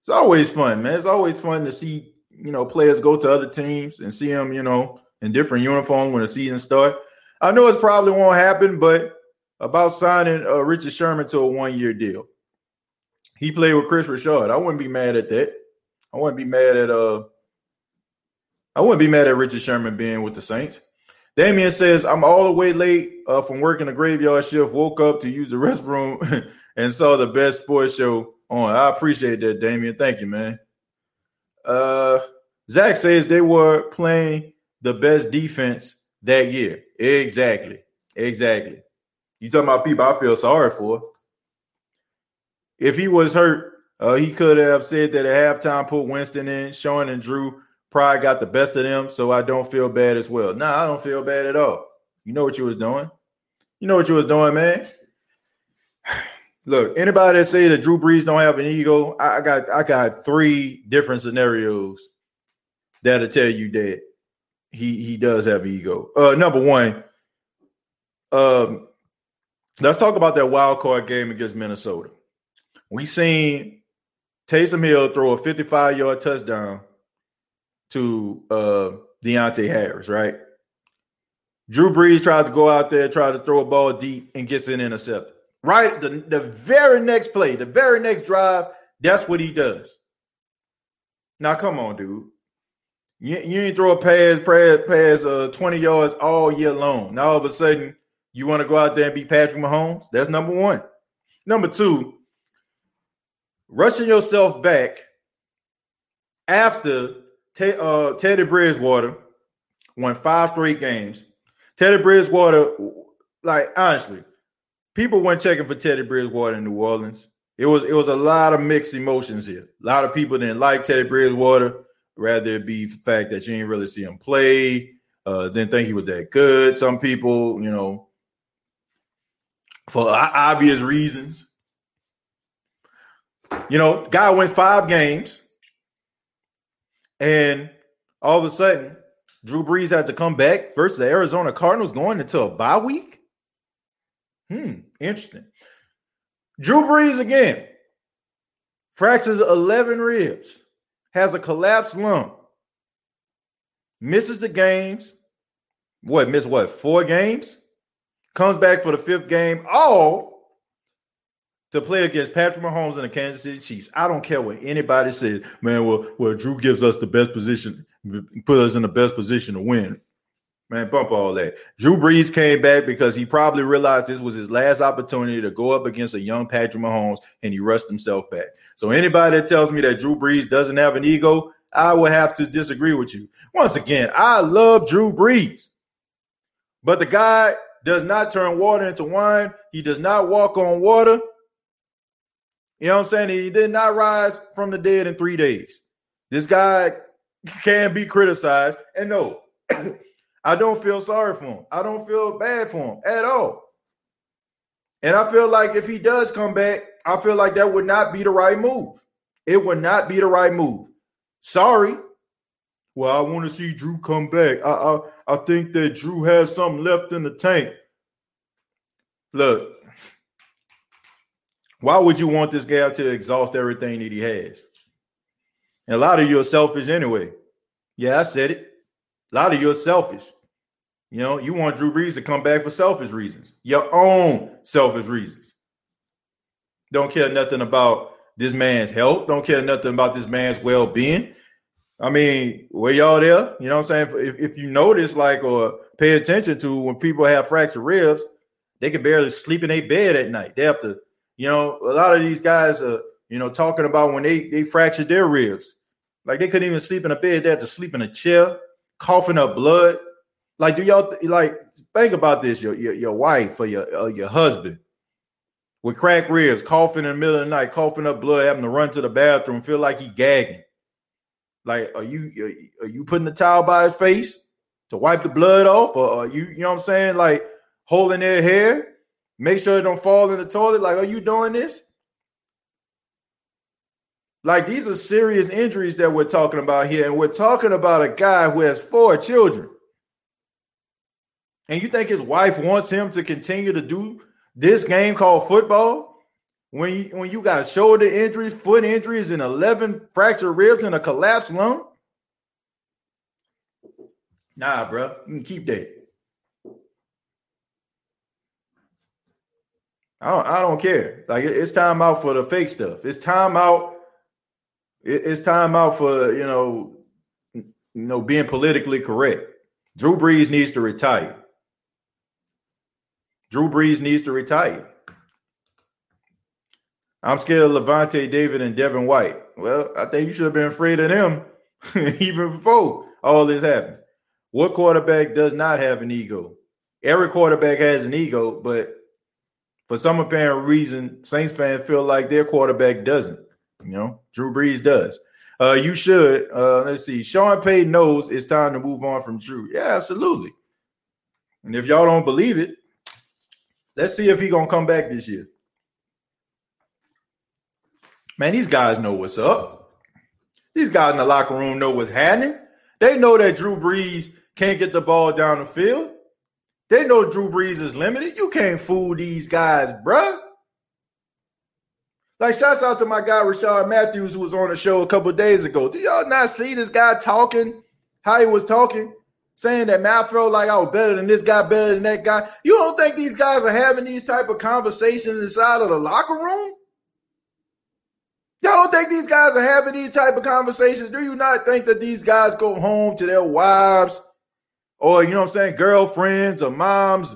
It's always fun, man. It's always fun to see, you know, players go to other teams and see them, you know, in different uniforms when the season starts. I know it probably won't happen, but about signing uh, Richard Sherman to a one-year deal. He played with Chris Richard. I wouldn't be mad at that. I wouldn't be mad at uh. I wouldn't be mad at Richard Sherman being with the Saints. Damien says, I'm all the way late uh, from working a graveyard shift, woke up to use the restroom and saw the best sports show on. I appreciate that, Damien. Thank you, man. Uh, Zach says they were playing the best defense that year. Exactly. Exactly. You talking about people I feel sorry for. If he was hurt, uh, he could have said that at halftime, put Winston in, Sean and Drew. Pride got the best of them, so I don't feel bad as well. Nah, I don't feel bad at all. You know what you was doing. You know what you was doing, man. Look, anybody that say that Drew Brees don't have an ego, I got I got three different scenarios that'll tell you that he he does have an ego. Uh, number one, um, let's talk about that wild card game against Minnesota. We seen Taysom Hill throw a fifty-five-yard touchdown to uh, Deonte Harris, right? Drew Brees tried to go out there, tried to throw a ball deep, and gets an interception. Right? The, the very next play, the very next drive, that's what he does. Now, come on, dude. You, you ain't throw a pass, pass, pass uh, twenty yards all year long. Now, all of a sudden, you want to go out there and be Patrick Mahomes? That's number one. Number two, rushing yourself back after Uh, Teddy Bridgewater won five straight games. Teddy Bridgewater, like, honestly, people weren't checking for Teddy Bridgewater in New Orleans. It was it was a lot of mixed emotions here. A lot of people didn't like Teddy Bridgewater, rather it be the fact that you didn't really see him play, uh, didn't think he was that good. Some people, you know, for obvious reasons. You know, guy went five games. And all of a sudden, Drew Brees has to come back versus the Arizona Cardinals going into a bye week? Hmm, interesting. Drew Brees again. Fractures eleven ribs. Has a collapsed lung. Misses the games. What, missed what, four games? Comes back for the fifth game. All to play against Patrick Mahomes and the Kansas City Chiefs. I don't care what anybody says. Man, well, well, Drew gives us the best position, put us in the best position to win. Man, bump all that. Drew Brees came back because he probably realized this was his last opportunity to go up against a young Patrick Mahomes, and he rushed himself back. So anybody that tells me that Drew Brees doesn't have an ego, I will have to disagree with you. Once again, I love Drew Brees. But the guy does not turn water into wine. He does not walk on water. You know what I'm saying? He did not rise from the dead in three days. This guy can be criticized. And no, I don't feel sorry for him. I don't feel bad for him at all. And I feel like if he does come back, I feel like that would not be the right move. It would not be the right move. Sorry. Well, I want to see Drew come back. I, I, I think that Drew has something left in the tank. Look. Why would you want this guy to exhaust everything that he has? And a lot of you are selfish anyway. Yeah, I said it. A lot of you are selfish. You know, you want Drew Brees to come back for selfish reasons, your own selfish reasons. Don't care nothing about this man's health. Don't care nothing about this man's well-being. I mean, were y'all there? You know what I'm saying? If, if you notice, like, or pay attention to when people have fractured ribs, they can barely sleep in their bed at night. They have to. You know, a lot of these guys are, you know, talking about when they, they fractured their ribs. Like, they couldn't even sleep in a bed. They had to sleep in a chair, coughing up blood. Like, do y'all, th- like, think about this, your your, your wife or your uh, your husband with cracked ribs, coughing in the middle of the night, coughing up blood, having to run to the bathroom, feel like he gagging. Like, are you are you putting a towel by his face to wipe the blood off? Or are you, you know what I'm saying, like, holding their hair? Make sure it don't fall in the toilet. Like, are you doing this? Like, these are serious injuries that we're talking about here, and we're talking about a guy who has four children. And you think his wife wants him to continue to do this game called football? When you, when you got shoulder injuries, foot injuries, and eleven fractured ribs and a collapsed lung? Nah, bro. You can keep that. I don't, I don't care. Like, it's time out for the fake stuff. It's time out. It's time out for, you know, you know, being politically correct. Drew Brees needs to retire. Drew Brees needs to retire. I'm scared of Levante David and Devin White. Well, I think you should have been afraid of them even before all this happened. What quarterback does not have an ego? Every quarterback has an ego, but for some apparent reason, Saints fans feel like their quarterback doesn't. You know, Drew Brees does. Uh, you should. Uh, let's see. Sean Payton knows it's time to move on from Drew. Yeah, absolutely. And if y'all don't believe it, let's see if he's going to come back this year. Man, these guys know what's up. These guys in the locker room know what's happening. They know that Drew Brees can't get the ball down the field. They know Drew Brees is limited. You can't fool these guys, bruh. Like, shouts out to my guy, Rashad Matthews, who was on the show a couple of days ago. Do y'all not see this guy talking, how he was talking, saying that, man, I felt like I was better than this guy, better than that guy? You don't think these guys are having these type of conversations inside of the locker room? Y'all don't think these guys are having these type of conversations? Do you not think that these guys go home to their wives or, you know what I'm saying, girlfriends or moms,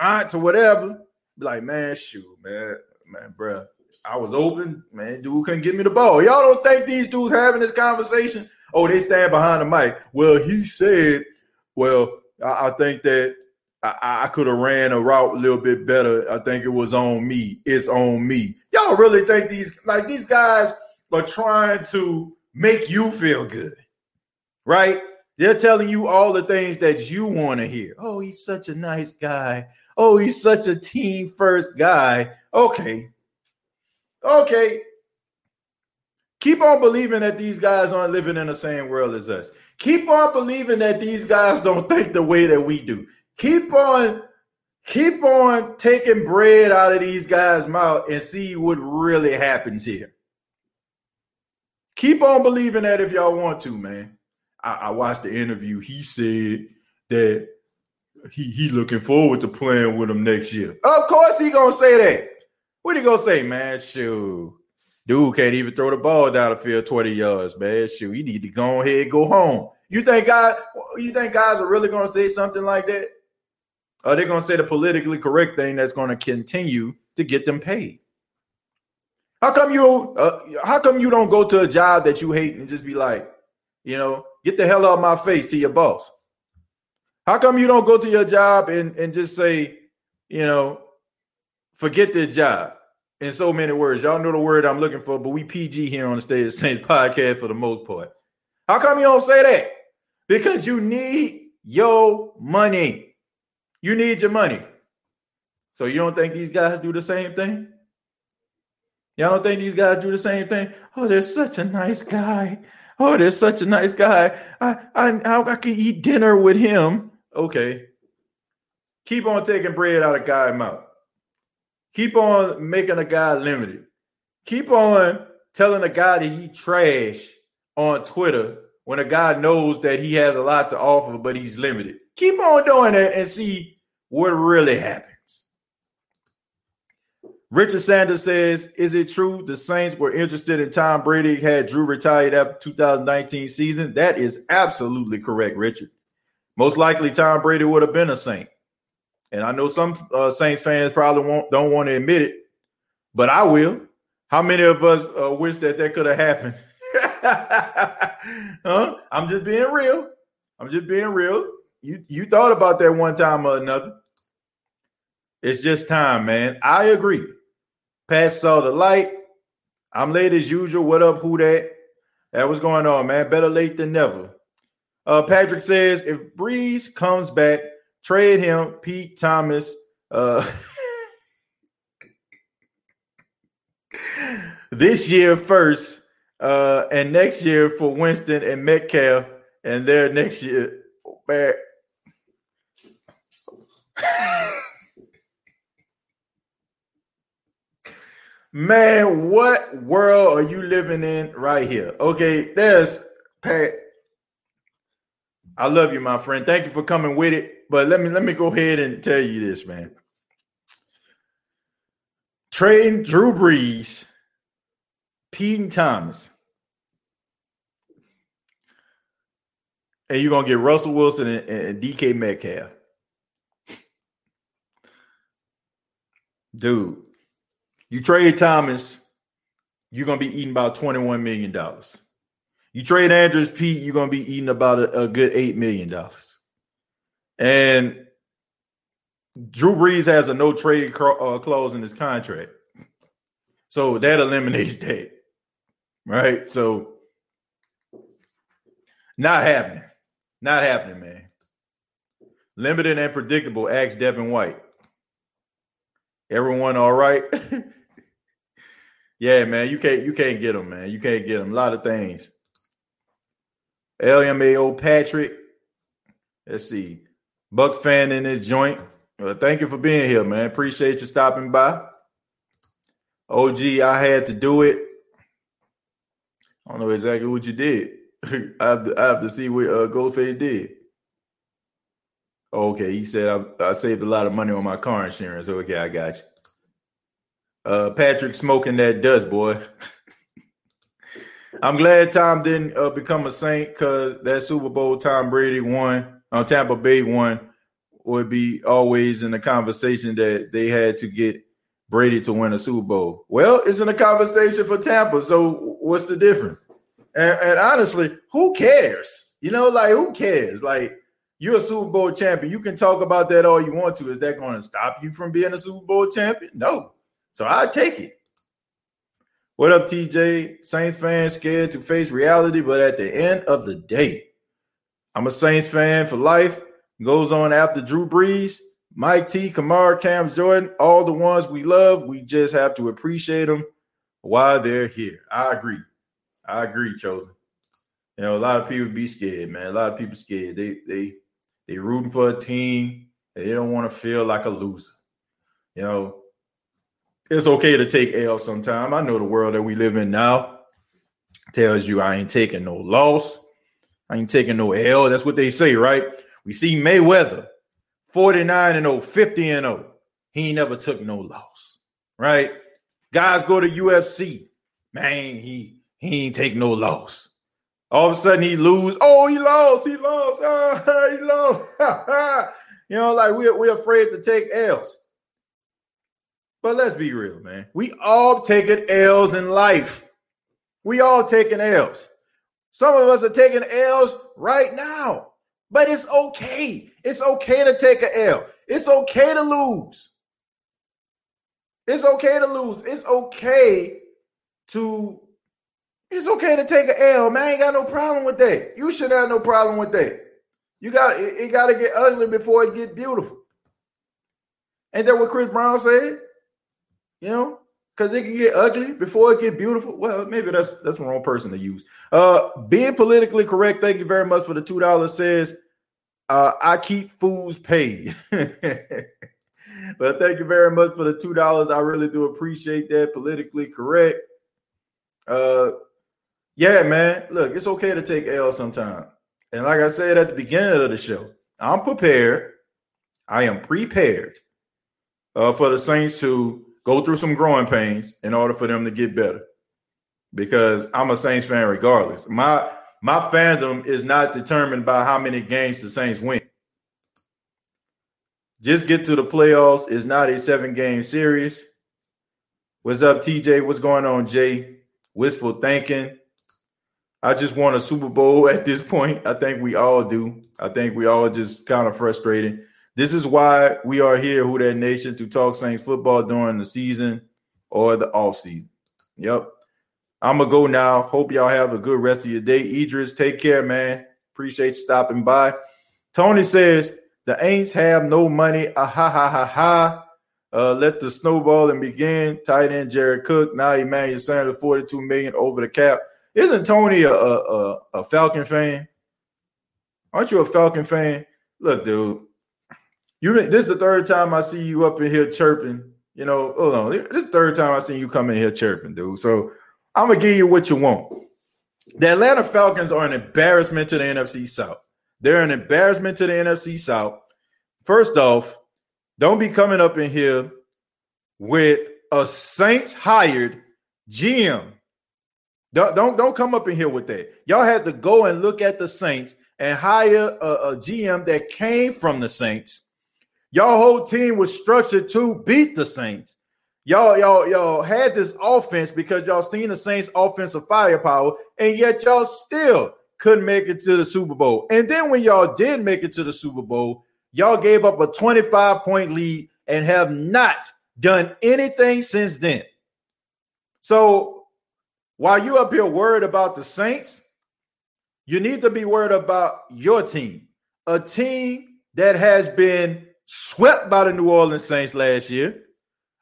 aunts or whatever? Like, man, shoot, man, man, bruh. I was open, man, dude couldn't get me the ball. Y'all don't think these dudes having this conversation? Oh, they stand behind the mic. Well, he said, well, I, I think that I, I could have ran a route a little bit better. I think it was on me. It's on me. Y'all really think these, like, these guys are trying to make you feel good, right? They're telling you all the things that you want to hear. Oh, he's such a nice guy. Oh, he's such a team first guy. Okay. Okay, keep on believing that these guys aren't living in the same world as us. Keep on believing that these guys don't think the way that we do. Keep on, keep on taking bread out of these guys' mouth and see what really happens here. Keep on believing that if y'all want to, man. I, I watched the interview. He said that he, he looking forward to playing with them next year. Of course he gonna say that. What are you going to say, man? Shoot. Dude can't even throw the ball down the field twenty yards, man. Shoot, you need to go ahead and go home. You think, God, you think guys are really going to say something like that? Are they going to say the politically correct thing that's going to continue to get them paid? How come you uh, How come you don't go to a job that you hate and just be like, you know, get the hell out of my face to your boss? How come you don't go to your job and, and just say, you know, forget this job? In so many words, y'all know the word I'm looking for, but we P G here on the State of Saints podcast for the most part. How come you don't say that? Because you need your money. You need your money. So you don't think these guys do the same thing? Y'all don't think these guys do the same thing? Oh, they're such a nice guy. Oh, they're such a nice guy. I, I, I, I could eat dinner with him. Okay. Keep on taking bread out of guy's mouth. Keep on making a guy limited. Keep on telling a guy that he trash on Twitter when a guy knows that he has a lot to offer, but he's limited. Keep on doing that and see what really happens. Richard Sanders says, is it true the Saints were interested in Tom Brady had Drew retired after two thousand nineteen season? That is absolutely correct, Richard. Most likely Tom Brady would have been a Saint. And I know some uh, Saints fans probably won't, don't want to admit it, but I will. How many of us uh, wish that that could have happened? Huh? I'm just being real. I'm just being real. You you thought about that one time or another. It's just time, man. I agree. Pass saw the light. I'm late as usual. What up, who that? That was going on, man. Better late than never. Uh, Patrick says, if Breeze comes back, trade him, Pete Thomas. Uh, this year first, Uh, and next year for Winston and Metcalf, and their next year. Oh, man. Man, what world are you living in right here? Okay, there's Pat. I love you, my friend. Thank you for coming with it. But let me let me go ahead and tell you this, man. Trading Drew Brees, Peyton Thomas, and you're gonna get Russell Wilson and, and D K Metcalf, dude. You trade Thomas, you're going to be eating about twenty-one million dollars. You trade Andrews Pete, you're going to be eating about a, a good eight million dollars. And Drew Brees has a no-trade clause in his contract. So that eliminates that, right? So not happening. Not happening, man. Limited and predictable, asked Devin White. Everyone all right? Yeah, man, you can't you can't get them, man. You can't get them. A lot of things. L M A O Patrick. Let's see. Buck fan in his joint. Well, thank you for being here, man. Appreciate you stopping by. O G, I had to do it. I don't know exactly what you did. I, have to, I have to see what uh, Ghostface did. Okay, he said I, I saved a lot of money on my car insurance. Okay, I got you. Uh, Patrick smoking that dust, boy. I'm glad Tom didn't uh, become a saint, because that Super Bowl Tom Brady won, uh, Tampa Bay won, would be always in the conversation that they had to get Brady to win a Super Bowl. Well, it's in the conversation for Tampa, so what's the difference? And, and honestly, who cares? You know, like, who cares? Like, you're a Super Bowl champion. You can talk about that all you want to. Is that going to stop you from being a Super Bowl champion? No. So I take it. What up, T J? Saints fans scared to face reality, but at the end of the day, I'm a Saints fan for life. Goes on after Drew Brees, Mike T, Kamara, Cam Jordan, all the ones we love. We just have to appreciate them while they're here. I agree. I agree, Chosen. You know, a lot of people be scared, man. A lot of people scared. They they – They're rooting for a team. They don't want to feel like a loser. You know, it's okay to take L sometime. I know the world that we live in now tells you I ain't taking no loss. I ain't taking no L. That's what they say, right? We see Mayweather, forty-nine and oh, fifty and oh. He ain't never took no loss, right? Guys go to U F C. Man, he, he ain't take no loss. All of a sudden, he lose. Oh, he lost. He lost. Oh, he lost. You know, like, we're, we're afraid to take L's. But let's be real, man. We all taking L's in life. We all taking L's. Some of us are taking L's right now. But it's okay. It's okay to take an L. It's okay to lose. It's okay to lose. It's okay to It's okay to take an L, man. I ain't got no problem with that. You should have no problem with that. You got it, it got to get ugly before it get beautiful. Ain't that what Chris Brown said? You know, because it can get ugly before it get beautiful. Well, maybe that's that's the wrong person to use. Uh, being politically correct. Thank you very much for the two dollars. Says uh, I keep fools paid. But thank you very much for the two dollars. I really do appreciate that. Politically correct. Uh. Yeah, man. Look, it's okay to take L sometime. And like I said at the beginning of the show, I'm prepared. I am prepared uh, for the Saints to go through some growing pains in order for them to get better. Because I'm a Saints fan regardless. My my fandom is not determined by how many games the Saints win. Just get to the playoffs. It's not a seven-game series. What's up, T J? What's going on, Jay? Wistful thinking. I just want a Super Bowl at this point. I think we all do. I think we all just kind of frustrated. This is why we are here, Who That Nation, to talk Saints football during the season or the offseason. Yep. I'm going to go now. Hope y'all have a good rest of your day. Idris, take care, man. Appreciate you stopping by. Tony says, the Aints have no money. Ah, ha, ha, ha, ha. Uh, let the snowball and begin. Tight end Jared Cook. Now Emmanuel Sanders, forty-two million dollars over the cap. Isn't Tony a, a, a Falcon fan? Aren't you a Falcon fan? Look, dude, you this is the third time I see you up in here chirping. You know, hold on. This is the third time I see you come in here chirping, dude. So I'm going to give you what you want. The Atlanta Falcons are an embarrassment to the N F C South. They're an embarrassment to the N F C South. First off, don't be coming up in here with a Saints hired G M. Don't, don't, don't come up in here with that. Y'all had to go and look at the Saints and hire a, a G M that came from the Saints. Y'all whole team was structured to beat the Saints. Y'all, y'all, y'all had this offense because y'all seen the Saints' offensive firepower, and yet y'all still couldn't make it to the Super Bowl. And then when y'all did make it to the Super Bowl, y'all gave up a twenty-five point lead and have not done anything since then. So while you up here worried about the Saints, you need to be worried about your team, a team that has been swept by the New Orleans Saints last year,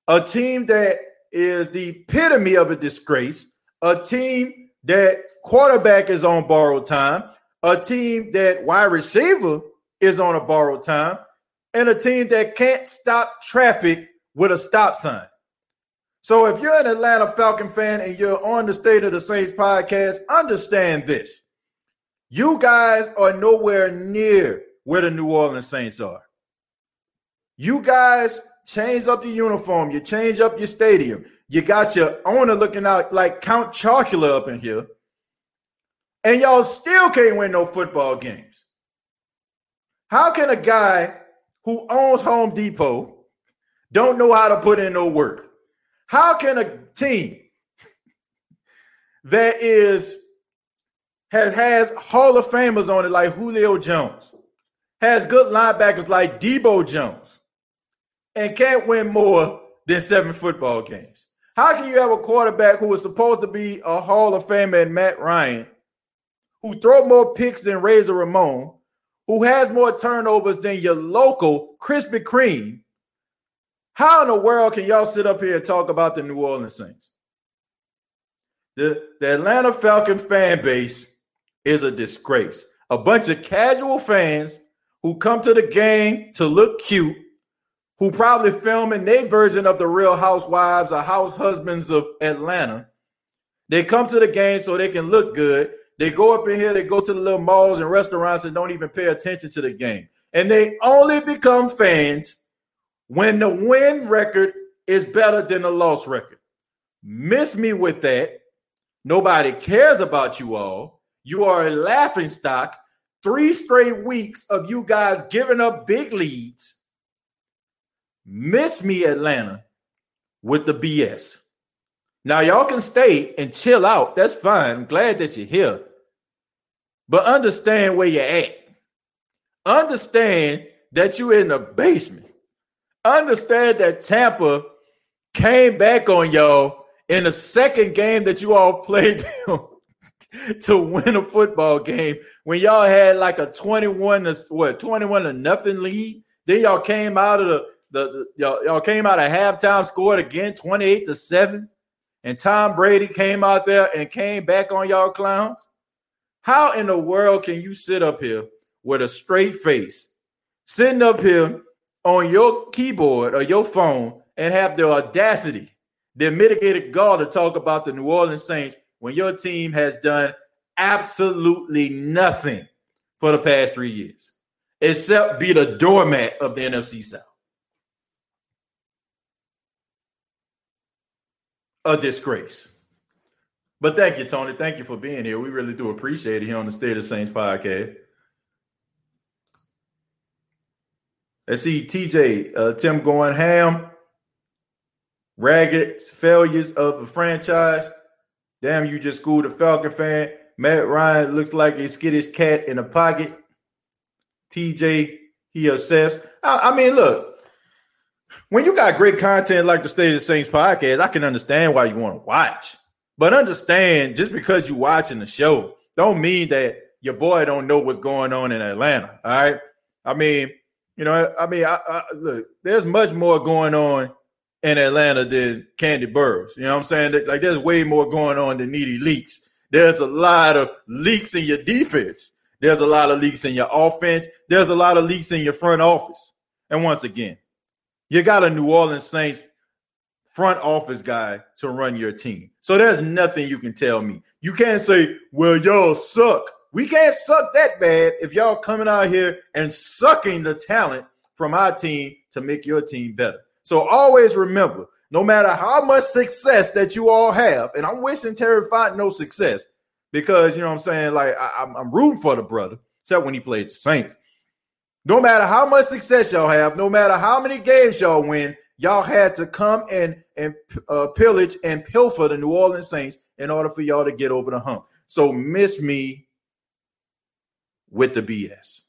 a team that is the epitome of a disgrace, a team that quarterback is on borrowed time, a team that wide receiver is on a borrowed time, and a team that can't stop traffic with a stop sign. So if you're an Atlanta Falcon fan and you're on the State of the Saints podcast, understand this. You guys are nowhere near where the New Orleans Saints are. You guys change up your uniform. You change up your stadium. You got your owner looking out like Count Chocula up in here. And y'all still can't win no football games. How can a guy who owns Home Depot don't know how to put in no work? How can a team that is has, has Hall of Famers on it like Julio Jones, has good linebackers like Deebo Jones, and can't win more than seven football games? How can you have a quarterback who is supposed to be a Hall of Famer and Matt Ryan, who throw more picks than Razor Ramon, who has more turnovers than your local Krispy Kreme? How in the world can y'all sit up here and talk about the New Orleans Saints? The, the Atlanta Falcon fan base is a disgrace. A bunch of casual fans who come to the game to look cute, who probably filming their version of the Real Housewives or House Husbands of Atlanta. They come to the game so they can look good. They go up in here, they go to the little malls and restaurants and don't even pay attention to the game. And they only become fans when the win record is better than the loss record. Miss me with that. Nobody cares about you all. You are a laughingstock. Three straight weeks of you guys giving up big leads. Miss me, Atlanta, with the B S. Now, y'all can stay and chill out. That's fine. I'm glad that you're here. But understand where you're at. Understand that you're in the basement. Understand that Tampa came back on y'all in the second game that you all played to win a football game when y'all had like a twenty-one to what, twenty-one to nothing lead. Then y'all came out of the The, the, y'all, y'all came out of halftime, scored again, twenty-eight to seven, and Tom Brady came out there and came back on y'all clowns. How in the world can you sit up here with a straight face, sitting up here on your keyboard or your phone and have the audacity, the mitigated gall to talk about the New Orleans Saints when your team has done absolutely nothing for the past three years except be the doormat of the N F C South? A disgrace. But thank you, Tony. Thank you for being here. We really do appreciate it here on the State of Saints podcast. Let's see, T J, uh, Tim going ham. Ragged failures of the franchise. Damn, you just schooled a Falcon fan. Matt Ryan looks like a skittish cat in a pocket. T J, he assessed. I, I mean, look. When you got great content like the State of the Saints podcast, I can understand why you want to watch. But understand, just because you're watching the show don't mean that your boy don't know what's going on in Atlanta, all right? I mean, you know, I mean, I, I, look, there's much more going on in Atlanta than Candy Burroughs. You know what I'm saying? Like, there's way more going on than Needy Leaks. There's a lot of leaks in your defense. There's a lot of leaks in your offense. There's a lot of leaks in your front office. And once again, you got a New Orleans Saints front office guy to run your team. So there's nothing you can tell me. You can't say, well, y'all suck. We can't suck that bad if y'all coming out here and sucking the talent from our team to make your team better. So always remember, no matter how much success that you all have, and I'm wishing Terry Font no success because, you know what I'm saying, like I, I'm, I'm rooting for the brother, except when he plays the Saints. No matter how much success y'all have, no matter how many games y'all win, y'all had to come and, and uh, pillage and pilfer the New Orleans Saints in order for y'all to get over the hump. So miss me with the B S.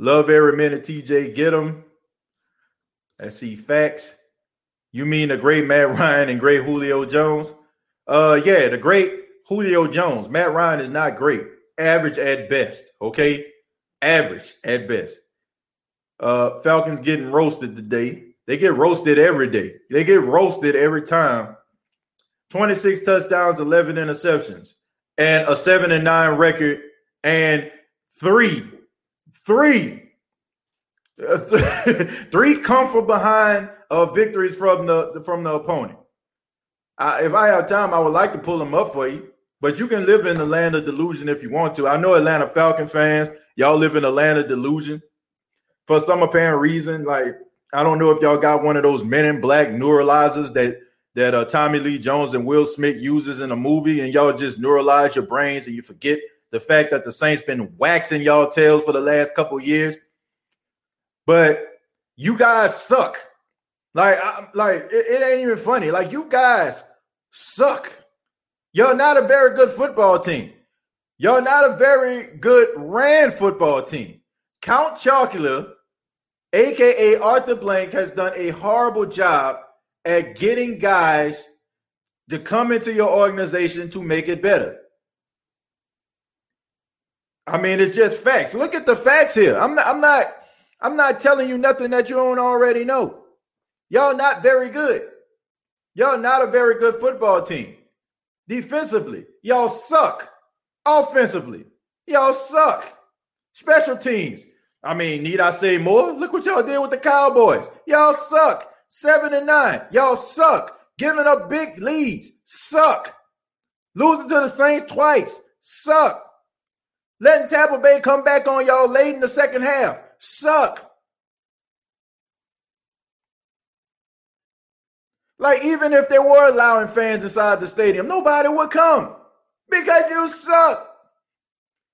Love every minute, T J. Get him. I see facts. You mean the great Matt Ryan and great Julio Jones? Uh, yeah, the great Julio Jones. Matt Ryan is not great. Average at best, okay? Average at best. Uh, Falcons getting roasted today. They get roasted every day. They get roasted every time. twenty-six touchdowns, eleven interceptions, and a seven and nine record, and three, three, three come from behind uh, victories from the from the opponent. I, if I have time, I would like to pull them up for you. But you can live in the land of delusion if you want to. I know Atlanta Falcon fans, y'all live in the land of delusion for some apparent reason. Like, I don't know if y'all got one of those Men in Black neuralizers that that uh, Tommy Lee Jones and Will Smith uses in a movie, and y'all just neuralize your brains and you forget the fact that the Saints been waxing y'all tails for the last couple years. But you guys suck. Like, I, like it, it ain't even funny. Like, you guys suck. You're not a very good football team. You're not a very good ran football team. Count Chocula, a k a. Arthur Blank, has done a horrible job at getting guys to come into your organization to make it better. I mean, it's just facts. Look at the facts here. I'm not, I'm not, I'm not telling you nothing that you don't already know. Y'all not very good. Y'all not a very good football team. Defensively, y'all suck. Offensively, y'all suck. Special teams. I mean, need I say more? Look what y'all did with the Cowboys. Y'all suck. Seven and nine. Y'all suck. Giving up big leads. Suck. Losing to the Saints twice. Suck. Letting Tampa Bay come back on y'all late in the second half. Suck. Like, even if they were allowing fans inside the stadium, nobody would come because you suck.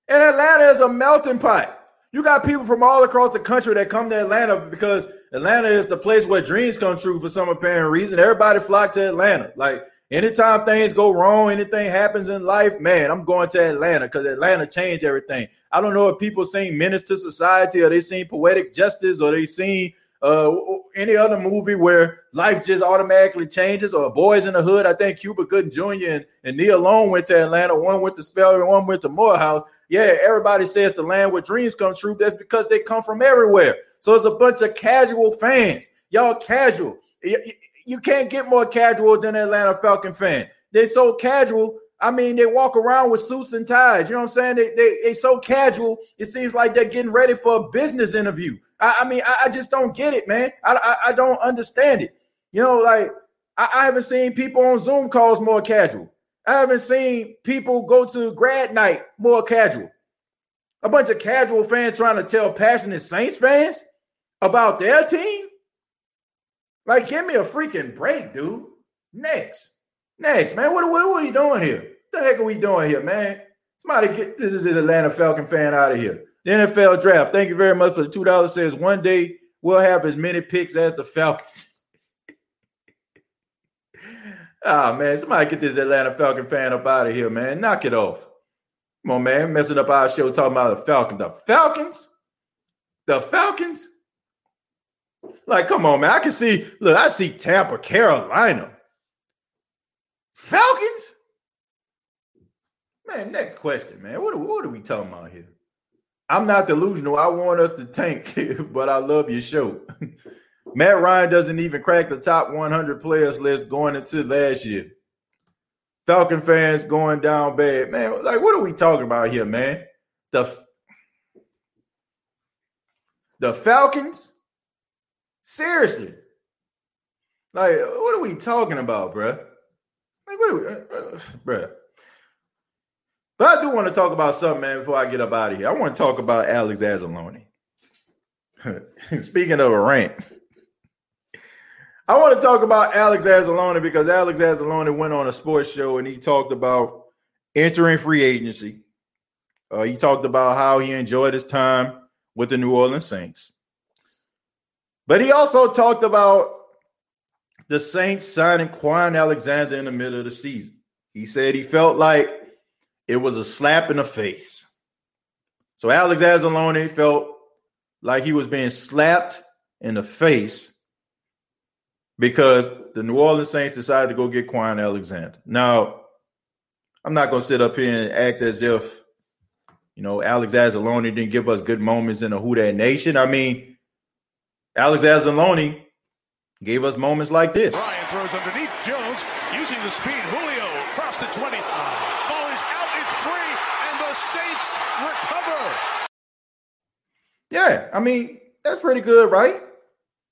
And Atlanta is a melting pot. You got people from all across the country that come to Atlanta because Atlanta is the place where dreams come true for some apparent reason. Everybody flock to Atlanta. Like, anytime things go wrong, anything happens in life, man, I'm going to Atlanta because Atlanta changed everything. I don't know if people seen Menace to Society or they seen Poetic Justice or they seen uh, any other movie where life just automatically changes, or Boys in the Hood. I think Cuba Gooding Junior and, and Nia Long went to Atlanta. One went to Spelman, one went to Morehouse. Yeah, everybody says the land where dreams come true. That's because they come from everywhere. So it's a bunch of casual fans. Y'all casual. Y- You can't get more casual than an Atlanta Falcon fan. They're so casual. I mean, they walk around with suits and ties. You know what I'm saying? They they, they so casual. It seems like they're getting ready for a business interview. I, I mean, I, I just don't get it, man. I, I, I don't understand it. You know, like I, I haven't seen people on Zoom calls more casual. I haven't seen people go to grad night more casual. A bunch of casual fans trying to tell passionate Saints fans about their team. Like, give me a freaking break, dude. Next. Next, man. What, what, what are you doing here? What the heck are we doing here, man? Somebody get this is an Atlanta Falcon fan out of here. The N F L draft. Thank you very much for the two dollars. Says one day we'll have as many picks as the Falcons. Ah, oh, man. Somebody get this Atlanta Falcon fan up out of here, man. Knock it off. Come on, man. Messing up our show talking about the Falcons. The Falcons? The Falcons? Like, come on, man. I can see, look, I see Tampa, Carolina. Falcons? Man, next question, man. What are, what are we talking about here? I'm not delusional. I want us to tank, but I love your show. Matt Ryan doesn't even crack the top one hundred players list going into last year. Falcon fans going down bad. Man, like, what are we talking about here, man? The, the Falcons? Seriously. Like, what are we talking about, bruh? Like, what are we, uh, uh, bruh? But I do want to talk about something, man, before I get up out of here. I want to talk about Alex Anzalone. Speaking of a rant, I want to talk about Alex Anzalone because Alex Anzalone went on a sports show and he talked about entering free agency. Uh, he talked about how he enjoyed his time with the New Orleans Saints. But he also talked about the Saints signing Kwon Alexander in the middle of the season. He said he felt like it was a slap in the face. So Alex Anzalone felt like he was being slapped in the face because the New Orleans Saints decided to go get Kwon Alexander. Now, I'm not going to sit up here and act as if, you know, Alex Anzalone didn't give us good moments in the Who Dat Nation. I mean, Alex Anzalone gave us moments like this. Ryan throws underneath Jones using the speed. Julio across the twenty. Ball is out. It's free. And the Saints recover. Yeah, I mean, that's pretty good, right?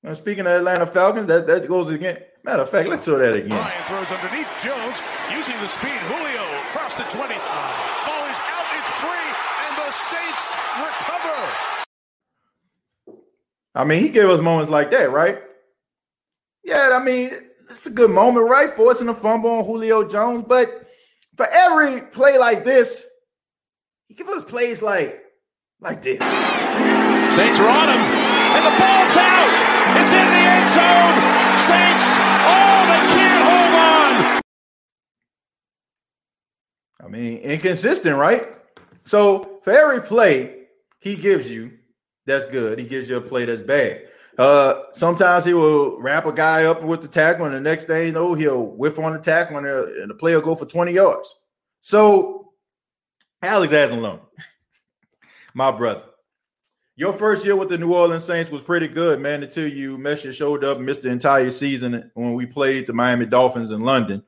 And speaking of Atlanta Falcons, that, that goes again. Matter of fact, let's show that again. Ryan throws underneath Jones, using the speed. Julio across the twenty. Ball is out, it's free, and the Saints recover. I mean, he gave us moments like that, right? Yeah, I mean, it's a good moment, right? Forcing a fumble on Julio Jones. But for every play like this, he gives us plays like, like this. Saints are on him, and the ball's out. It's in the end zone. Saints, oh, they can't hold on. I mean, inconsistent, right? So for every play he gives you, that's good. He gives you a play that's bad. Uh, sometimes he will wrap a guy up with the tackle, and the next day, you know, he'll whiff on the tackle, and, and the player will go for twenty yards. So Alex Anzalone, my brother. Your first year with the New Orleans Saints was pretty good, man, until you messed your shoulder up and missed the entire season when we played the Miami Dolphins in London.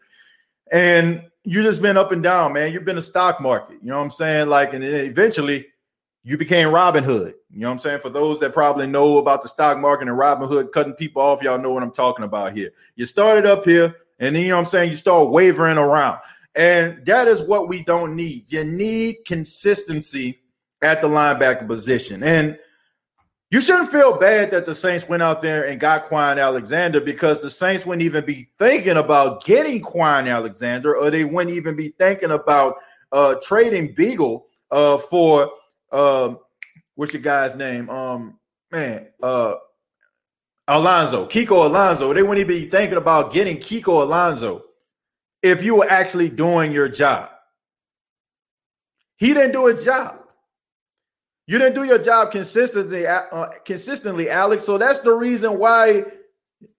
And you just been up and down, man. You've been a stock market, you know what I'm saying? Like, and then eventually you became Robin Hood, you know what I'm saying? For those that probably know about the stock market and Robin Hood cutting people off, y'all know what I'm talking about here. You started up here, and then, you know what I'm saying, you start wavering around. And that is what we don't need. You need consistency at the linebacker position. And you shouldn't feel bad that the Saints went out there and got Kwon Alexander, because the Saints wouldn't even be thinking about getting Kwon Alexander, or they wouldn't even be thinking about uh, trading Beagle uh, for, uh, what's your guy's name? Um, man, uh, Alonso, Kiko Alonso. They wouldn't even be thinking about getting Kiko Alonso if you were actually doing your job. He didn't do his job. You didn't do your job consistently, uh, consistently, Alex. So that's the reason why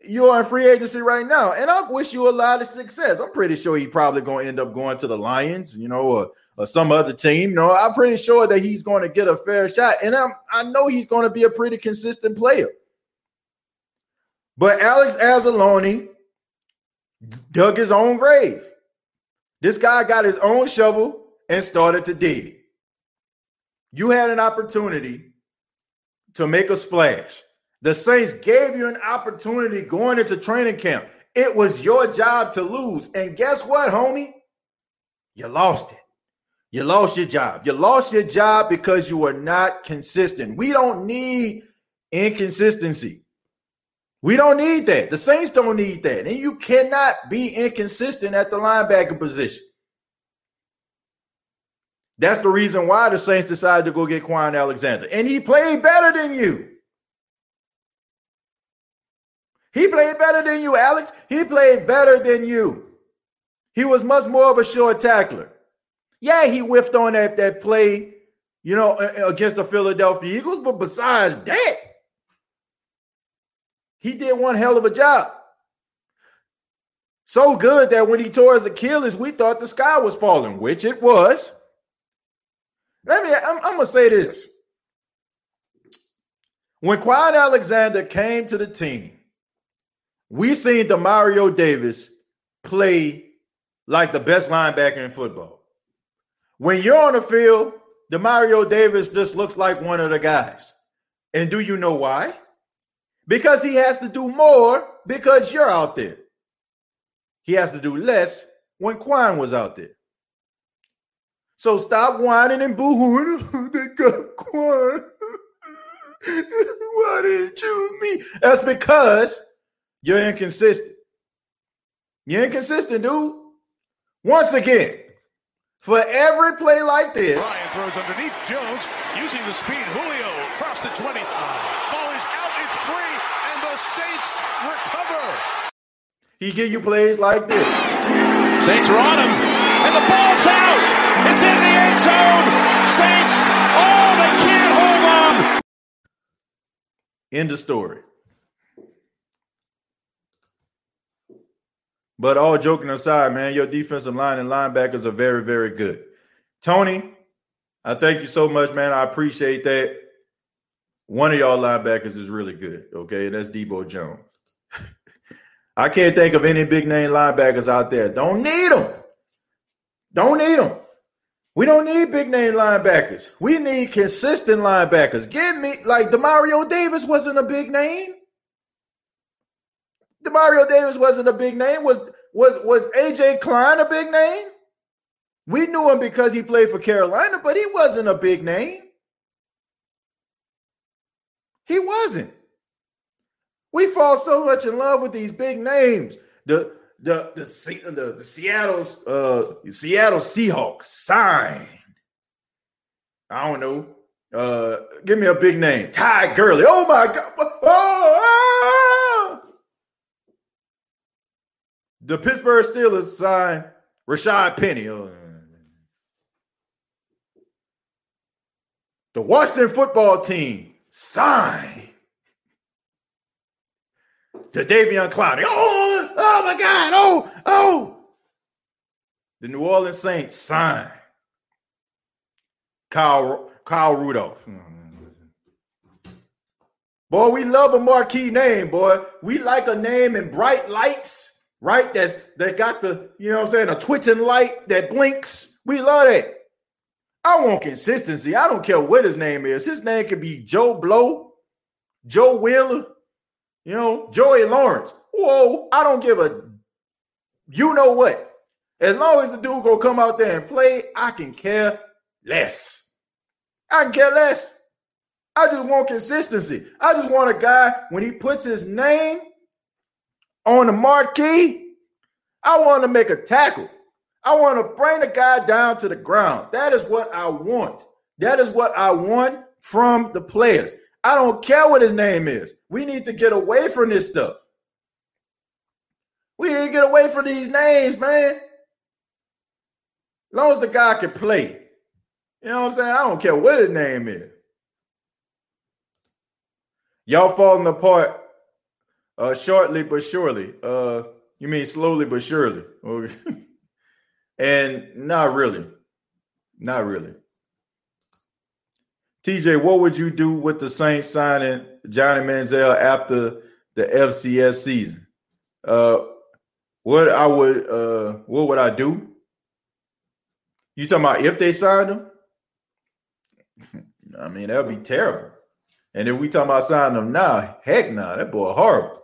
you're in free agency right now. And I wish you a lot of success. I'm pretty sure he probably going to end up going to the Lions, you know, or, or some other team. You know, I'm pretty sure that he's going to get a fair shot. And I'm, I know he's going to be a pretty consistent player. But Alex Anzalone dug his own grave. This guy got his own shovel and started to dig. You had an opportunity to make a splash. The Saints gave you an opportunity going into training camp. It was your job to lose. And guess what, homie? You lost it. You lost your job. You lost your job because you were not consistent. We don't need inconsistency. We don't need that. The Saints don't need that. And you cannot be inconsistent at the linebacker position. That's the reason why the Saints decided to go get Kwon Alexander. And he played better than you. He played better than you, Alex. He played better than you. He was much more of a sure tackler. Yeah, he whiffed on that, that play, you know, against the Philadelphia Eagles. But besides that, he did one hell of a job. So good that when he tore his Achilles, we thought the sky was falling, which it was. Let me, I'm, I'm going to say this. When Kwon Alexander came to the team, We seen Demario Davis play like the best linebacker in football. When you're on the field, Demario Davis just looks like one of the guys. And do you know why? Because he has to do more because you're out there. He has to do less when Kwon was out there. So stop whining and boo-hooing. They got Kwon. Why didn't you choose me? That's because you're inconsistent. You're inconsistent, dude. Once again, for every play like this. Ryan throws underneath Jones, using the speed. Julio across the twenty. Ball is out, it's free, and the Saints recover. He give you plays like this. Saints are on him, and the ball's out. It's in the end zone. Saints, oh, they can't hold on. End of story. But all joking aside, man, your defensive line and linebackers are very, very good. Tony, I thank you so much, man. I appreciate that. One of y'all linebackers is really good, okay? That's Debo Jones. I can't think of any big-name linebackers out there. Don't need them. Don't need them. We don't need big-name linebackers. We need consistent linebackers. Give me – like, Demario Davis wasn't a big name. Demario Davis wasn't a big name. Was was was A J Klein a big name? We knew him because he played for Carolina, but he wasn't a big name. He wasn't. We fall so much in love with these big names. The the the the, the, the Seattle's uh, Seattle Seahawks signed. I don't know. Uh, give me a big name. Ty Gurley. Oh my God. Oh. oh. The Pittsburgh Steelers signed Rashad Penny. Oh. The Washington football team signed to Davion Clowney. Oh, oh my God. Oh, oh. The New Orleans Saints signed Kyle, Kyle Rudolph. Boy, we love a marquee name, boy. We like a name in bright lights. Right? That's, they got the, you know what I'm saying, a twitching light that blinks. We love that. I want consistency. I don't care what his name is. His name could be Joe Blow, Joe Wheeler, you know, Joey Lawrence. Whoa, I don't give a, you know what. As long as the dude go come out there and play, I can care less. I can care less. I just want consistency. I just want a guy, when he puts his name on the marquee, I want to make a tackle. I want to bring the guy down to the ground. That is what I want. That is what I want from the players. I don't care what his name is. We need to get away from this stuff. We need to get away from these names, man. As long as the guy can play. You know what I'm saying? I don't care what his name is. Y'all falling apart. Uh, shortly but surely. Uh, you mean slowly but surely. Okay. And not really. Not really. T J, what would you do with the Saints signing Johnny Manziel after the F C S season? Uh, what I would uh, what would I do? You talking about if they signed him? I mean, that would be terrible. And if we talking about signing him now, heck nah, that boy horrible.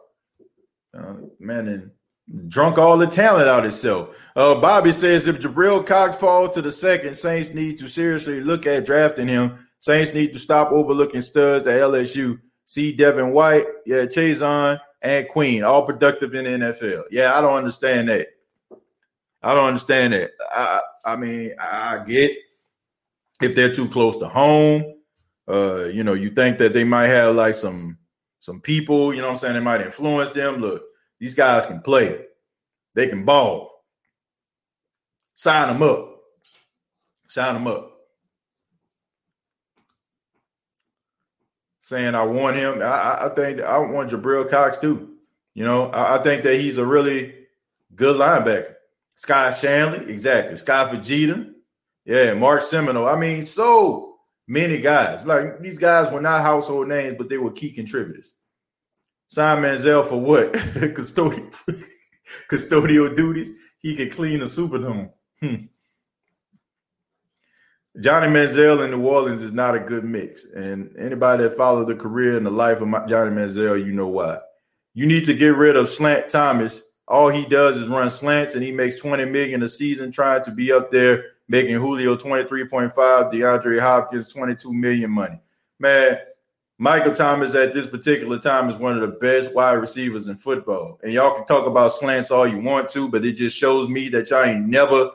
Uh, man, and drunk all the talent out itself. Uh, Bobby says, if Jabril Cox falls to the second, Saints need to seriously look at drafting him. Saints need to stop overlooking studs at L S U. See Devin White, yeah, Chazon, and Queen, all productive in the N F L. Yeah, I don't understand that. I don't understand that. I, I mean, I get if they're too close to home. Uh, you know, you think that they might have like some some people, you know what I'm saying? They might influence them. Look, these guys can play. They can ball. Sign them up. Sign them up. Saying I want him. I, I think I want Jabril Cox too. You know, I, I think that he's a really good linebacker. Sky Shanley, exactly. Sky Vegeta. Yeah, Mark Seminole. I mean, so many guys. Like, these guys were not household names, but they were key contributors. Sign Manziel for what? Custodial, custodial duties. He could clean the Superdome. Hmm. Johnny Manziel in New Orleans is not a good mix. And anybody that followed the career and the life of my, Johnny Manziel, you know why. You need to get rid of Slant Thomas. All he does is run slants, and he makes twenty million dollars a season trying to be up there, making Julio twenty-three point five, DeAndre Hopkins twenty-two million dollars money. Man, Michael Thomas at this particular time is one of the best wide receivers in football. And y'all can talk about slants all you want to, but it just shows me that y'all ain't never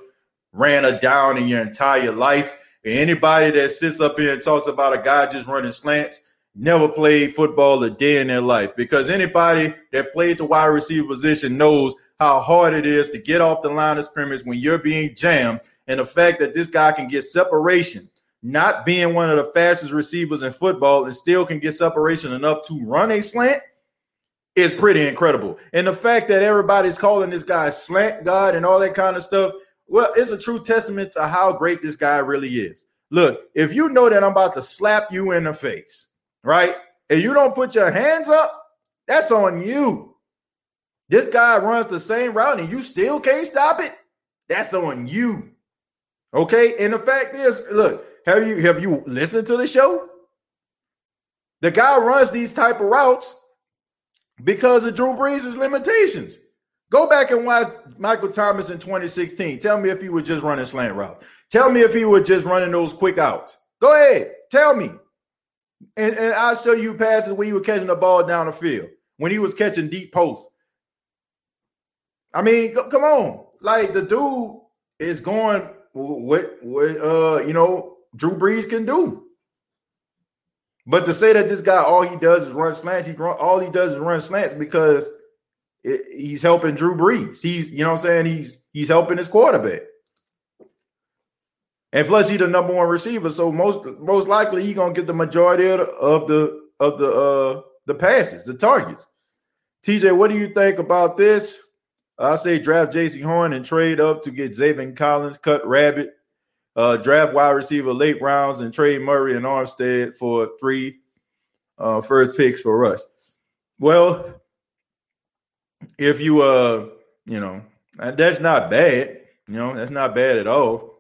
ran a down in your entire life. And anybody that sits up here and talks about a guy just running slants never played football a day in their life, because anybody that played the wide receiver position knows how hard it is to get off the line of scrimmage when you're being jammed. And the fact that this guy can get separation, not being one of the fastest receivers in football, and still can get separation enough to run a slant is pretty incredible. And the fact that everybody's calling this guy slant god and all that kind of stuff, well, it's a true testament to how great this guy really is. Look, if you know that I'm about to slap you in the face, right, and you don't put your hands up, that's on you. This guy runs the same route and you still can't stop it? That's on you. Okay? And the fact is, look, have you have you listened to the show? The guy runs these type of routes because of Drew Brees' limitations. Go back and watch Michael Thomas in twenty sixteen. Tell me if he was just running slant routes. Tell me if he was just running those quick outs. Go ahead. Tell me. And, and I'll show you passes where he was catching the ball down the field, when he was catching deep posts. I mean, c- come on. Like, the dude is going what, what uh, you know, Drew Brees can do. But to say that this guy, all he does is run slants, he run, all he does is run slants because – he's helping Drew Brees. He's, you know what I'm saying? He's he's helping his quarterback. And plus, he's the number one receiver. So most most likely he's gonna get the majority of the of the uh the passes, the targets. T J, what do you think about this? I say draft J C Horn and trade up to get Zaven Collins, cut Rabbit, uh, draft wide receiver late rounds, and trade Murray and Armstead for three uh first picks for us. Well, if you, uh, you know, that's not bad. You know, that's not bad at all.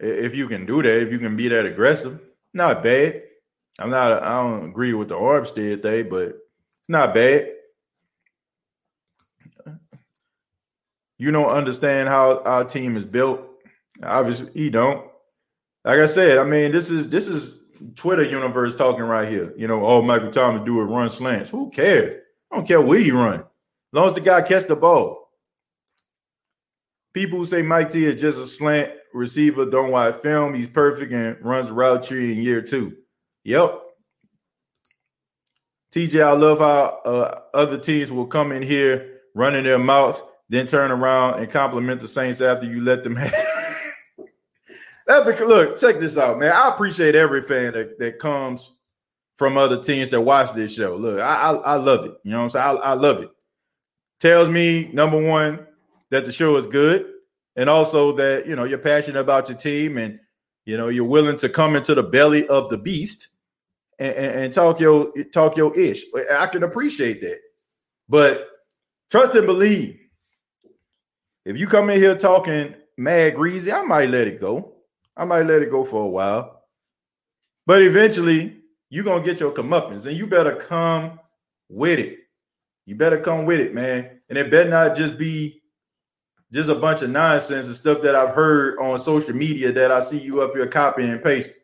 If you can do that, if you can be that aggressive, not bad. I'm not, I don't agree with the Armstead thing, but it's not bad. You don't understand how our team is built. Obviously, you don't. Like I said, I mean, this is, this is Twitter universe talking right here. You know, oh, Michael Thomas do a run slants. Who cares? I don't care where you run, as long as the guy catch the ball. People who say Mike T is just a slant receiver don't watch film. He's perfect and runs route tree in year two. Yep. T J, I love how uh, other teams will come in here running their mouths, then turn around and compliment the Saints after you let them have. That's because, look, check this out, man. I appreciate every fan that, that comes from other teams that watch this show. Look, I, I I love it. You know what I'm saying? I, I love it. Tells me, number one, that the show is good, and also that, you know, you're passionate about your team, and, you know, you're willing to come into the belly of the beast and, and, and talk your talk your ish. I can appreciate that. But trust and believe, if you come in here talking mad greasy, I might let it go. I might let it go for a while. But eventually, you're going to get your comeuppance, and you better come with it. You better come with it, man. And it better not just be just a bunch of nonsense and stuff that I've heard on social media that I see you up here copying and pasting.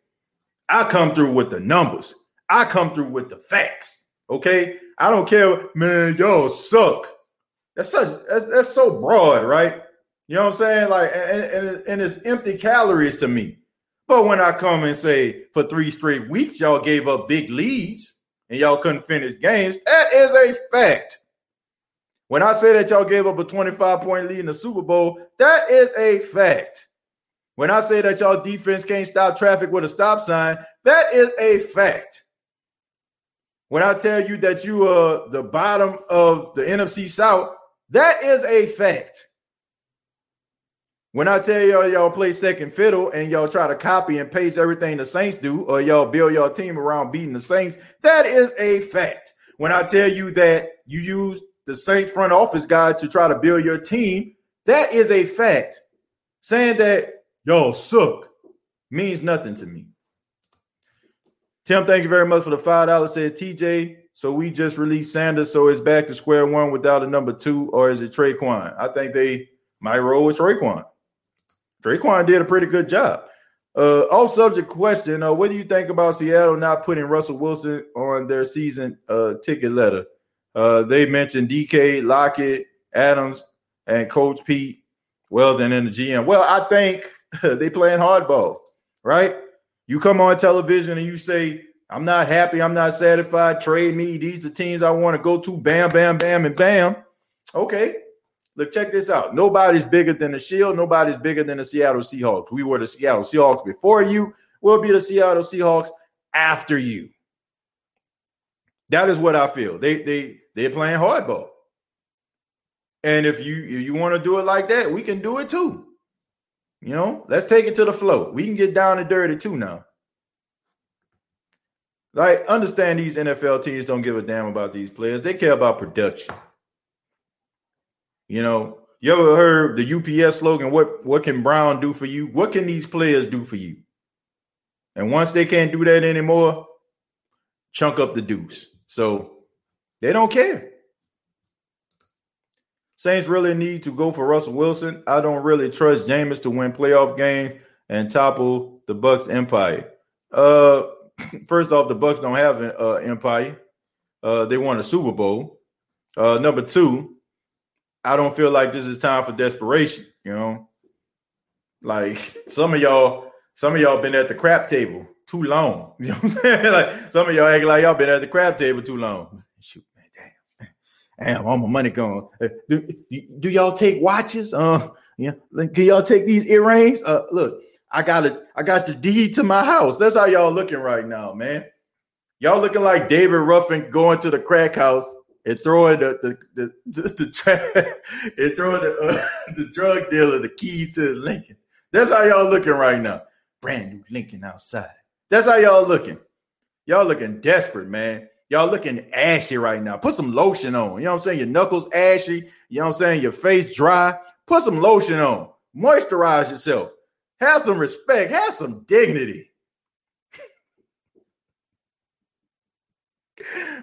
I come through with the numbers. I come through with the facts, okay? I don't care, man, y'all suck. That's, such, that's, that's so broad, right? You know what I'm saying? Like, and, and, and it's empty calories to me. But when I come and say for three straight weeks, y'all gave up big leads and y'all couldn't finish games, that is a fact. When I say that y'all gave up a twenty-five point lead in the Super Bowl, that is a fact. When I say that y'all defense can't stop traffic with a stop sign, that is a fact. When I tell you that you are the bottom of the N F C South, that is a fact. When I tell y'all y'all play second fiddle and y'all try to copy and paste everything the Saints do, or y'all build your team around beating the Saints, that is a fact. When I tell you that you use the Saints front office guy to try to build your team, that is a fact. Saying that y'all suck means nothing to me. Tim, thank you very much for the five dollars, says T J. So we just released Sanders, so it's back to square one without a number two, or is it Tre'Quan? I think they might roll with Tre'Quan. Tre'Quan did a pretty good job. Uh, all subject question, uh, what do you think about Seattle not putting Russell Wilson on their season uh, ticket letter? Uh, they mentioned D K, Lockett, Adams, and Coach Pete Weldon and the G M. Well, I think they playing hardball, right? You come on television and you say, I'm not happy, I'm not satisfied, trade me, these are teams I want to go to, bam, bam, bam, and bam. Okay, look, check this out. Nobody's bigger than the Shield. Nobody's bigger than the Seattle Seahawks. We were the Seattle Seahawks before you. We'll be the Seattle Seahawks after you. That is what I feel. They, they, they're playing hardball. And if you, if you want to do it like that, we can do it too. You know, let's take it to the flow. We can get down and dirty too now. Like, understand these N F L teams don't give a damn about these players. They care about production. You know, you ever heard the U P S slogan, what, what can Brown do for you? What can these players do for you? And once they can't do that anymore, chunk up the deuce. So they don't care. Saints really need to go for Russell Wilson. I don't really trust Jameis to win playoff games and topple the Bucs empire. Uh, first off, the Bucs don't have an uh, empire. Uh, they won a Super Bowl. Uh, number two, I don't feel like this is time for desperation, you know. Like some of y'all, some of y'all been at the crap table too long. You know what I'm saying? Like some of y'all act like y'all been at the crap table too long. Shoot, man, damn, damn, all my money gone. Do, do y'all take watches? Uh, yeah, can y'all take these earrings? Uh, look, I got it. I got the deed to my house. That's how y'all looking right now, man. Y'all looking like David Ruffin going to the crack house. It throwing the the the the, the, tra- it throwing the, uh, the drug dealer the keys to the Lincoln. That's how y'all looking right now. Brand new Lincoln outside. That's how y'all looking. Y'all looking desperate, man. Y'all looking ashy right now. Put some lotion on. You know what I'm saying? Your knuckles ashy. You know what I'm saying? Your face dry. Put some lotion on. Moisturize yourself. Have some respect. Have some dignity.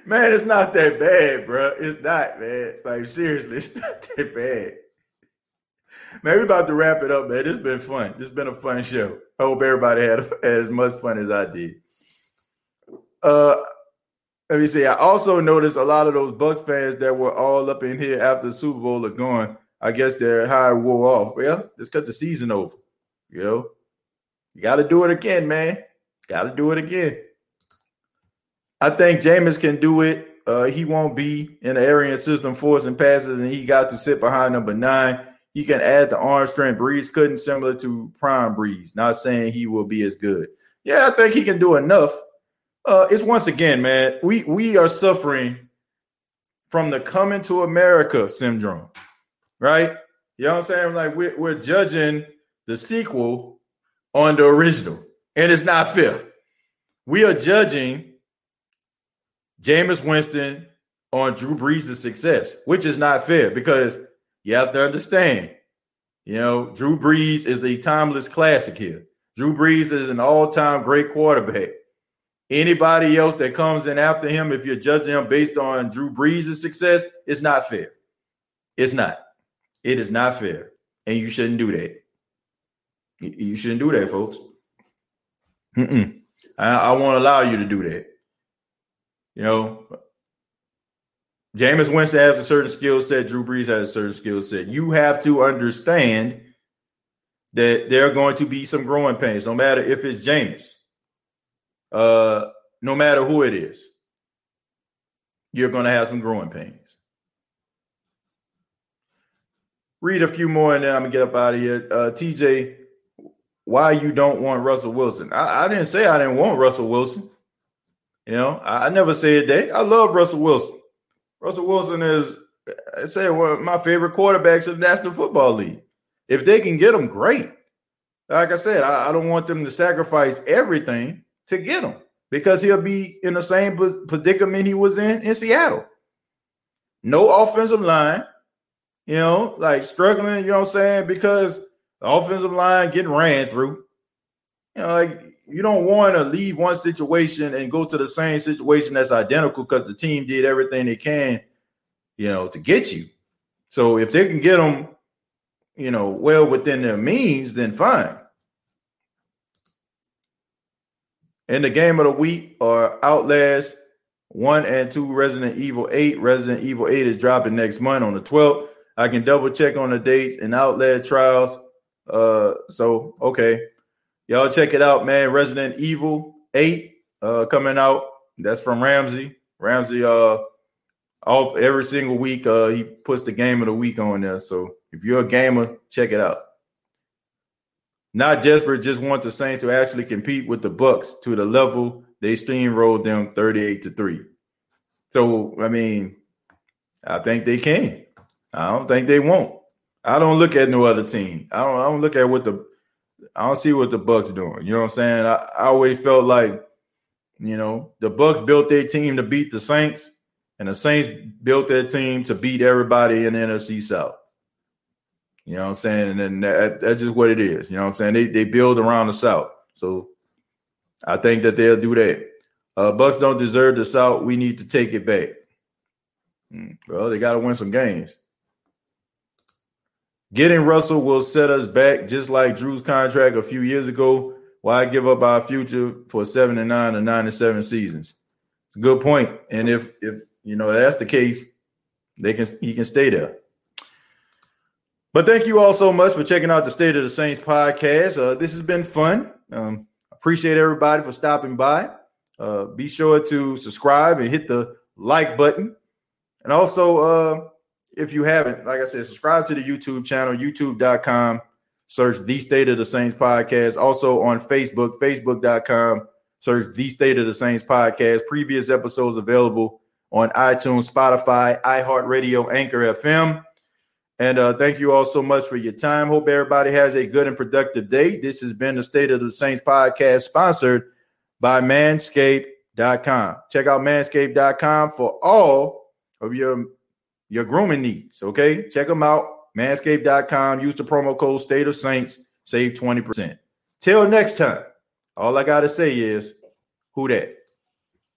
Man, it's not that bad, bro. It's not, man. Like, seriously, it's not that bad. Man, we're about to wrap it up, man. It's been fun. It's been a fun show. I hope everybody had as much fun as I did. Uh, let me see. I also noticed a lot of those Bucs fans that were all up in here after the Super Bowl are gone. I guess their high wore off. Well, just cut the season over. You know, you got to do it again, man. Got to do it again. I think Jameis can do it. Uh, he won't be in the Arian system forcing passes, and he got to sit behind number nine. He can add the arm strength Brees couldn't, similar to prime Brees. Not saying he will be as good. Yeah, I think he can do enough. Uh, it's once again, man, we, we are suffering from the coming to America syndrome, right? You know what I'm saying? Like we're, we're judging the sequel on the original, and it's not fair. We are judging Jameis Winston on Drew Brees' success, which is not fair because you have to understand, you know, Drew Brees is a timeless classic here. Drew Brees is an all-time great quarterback. Anybody else that comes in after him, if you're judging him based on Drew Brees' success, it's not fair. It's not. It is not fair, and you shouldn't do that. You shouldn't do that, folks. Mm-mm. I, I won't allow you to do that. You know, Jameis Winston has a certain skill set. Drew Brees has a certain skill set. You have to understand that there are going to be some growing pains, no matter if it's Jameis, uh, no matter who it is. You're going to have some growing pains. Read a few more, and then I'm going to get up out of here. Uh, T J, why you don't want Russell Wilson? I, I didn't say I didn't want Russell Wilson. You know, I never said that. I love Russell Wilson. Russell Wilson is, I say, one of my favorite quarterbacks in the National Football League. If they can get him, great. Like I said, I, I don't want them to sacrifice everything to get him. because he'll be in the same predicament he was in in Seattle. No offensive line, you know, like struggling, you know what I'm saying, because the offensive line getting ran through. You know, like you don't want to leave one situation and go to the same situation that's identical because the team did everything they can, you know, to get you. So if they can get them, you know, well within their means, then fine. In the game of the week are Outlast one and two, Resident Evil eight. Resident Evil eight is dropping next month on the twelfth. I can double check on the dates and Outlast Trials. Uh, so, okay. Y'all check it out, man. Resident Evil eight uh, coming out. That's from Ramsey. Ramsey, uh, off every single week, uh, he puts the game of the week on there. So if you're a gamer, check it out. Not desperate, just want the Saints to actually compete with the Bucks to the level they steamrolled them thirty-eight to three. So, I mean, I think they can. I don't think they won't. I don't look at no other team. I don't I don't look at what the I don't see what the Bucks doing. You know what I'm saying? I, I always felt like, you know, the Bucks built their team to beat the Saints, and the Saints built their team to beat everybody in the N F C South. You know what I'm saying? And then that, that's just what it is. You know what I'm saying? They they build around the South. So I think that they'll do that. Uh, Bucks don't deserve the South. We need to take it back. Well, they got to win some games. Getting Russell will set us back just like Drew's contract a few years ago. Why give up our future for seventy-nine or ninety-seven seasons? It's a good point. And if, if you know, that's the case, they can he can stay there. But thank you all so much for checking out the State of the Saints podcast. Uh, this has been fun. Um, appreciate everybody for stopping by. Uh, be sure to subscribe and hit the like button. And also, uh, if you haven't, like I said, subscribe to the YouTube channel, youtube dot com. Search The State of the Saints podcast. Also on Facebook, facebook dot com. Search The State of the Saints podcast. Previous episodes available on iTunes, Spotify, iHeartRadio, Anchor F M. And uh, thank you all so much for your time. Hope everybody has a good and productive day. This has been the State of the Saints podcast, sponsored by manscaped dot com. Check out manscaped dot com for all of your, your grooming needs, okay? Check them out, manscaped dot com. Use the promo code State of Saints. Save twenty percent. Till next time, all I got to say is, who dat?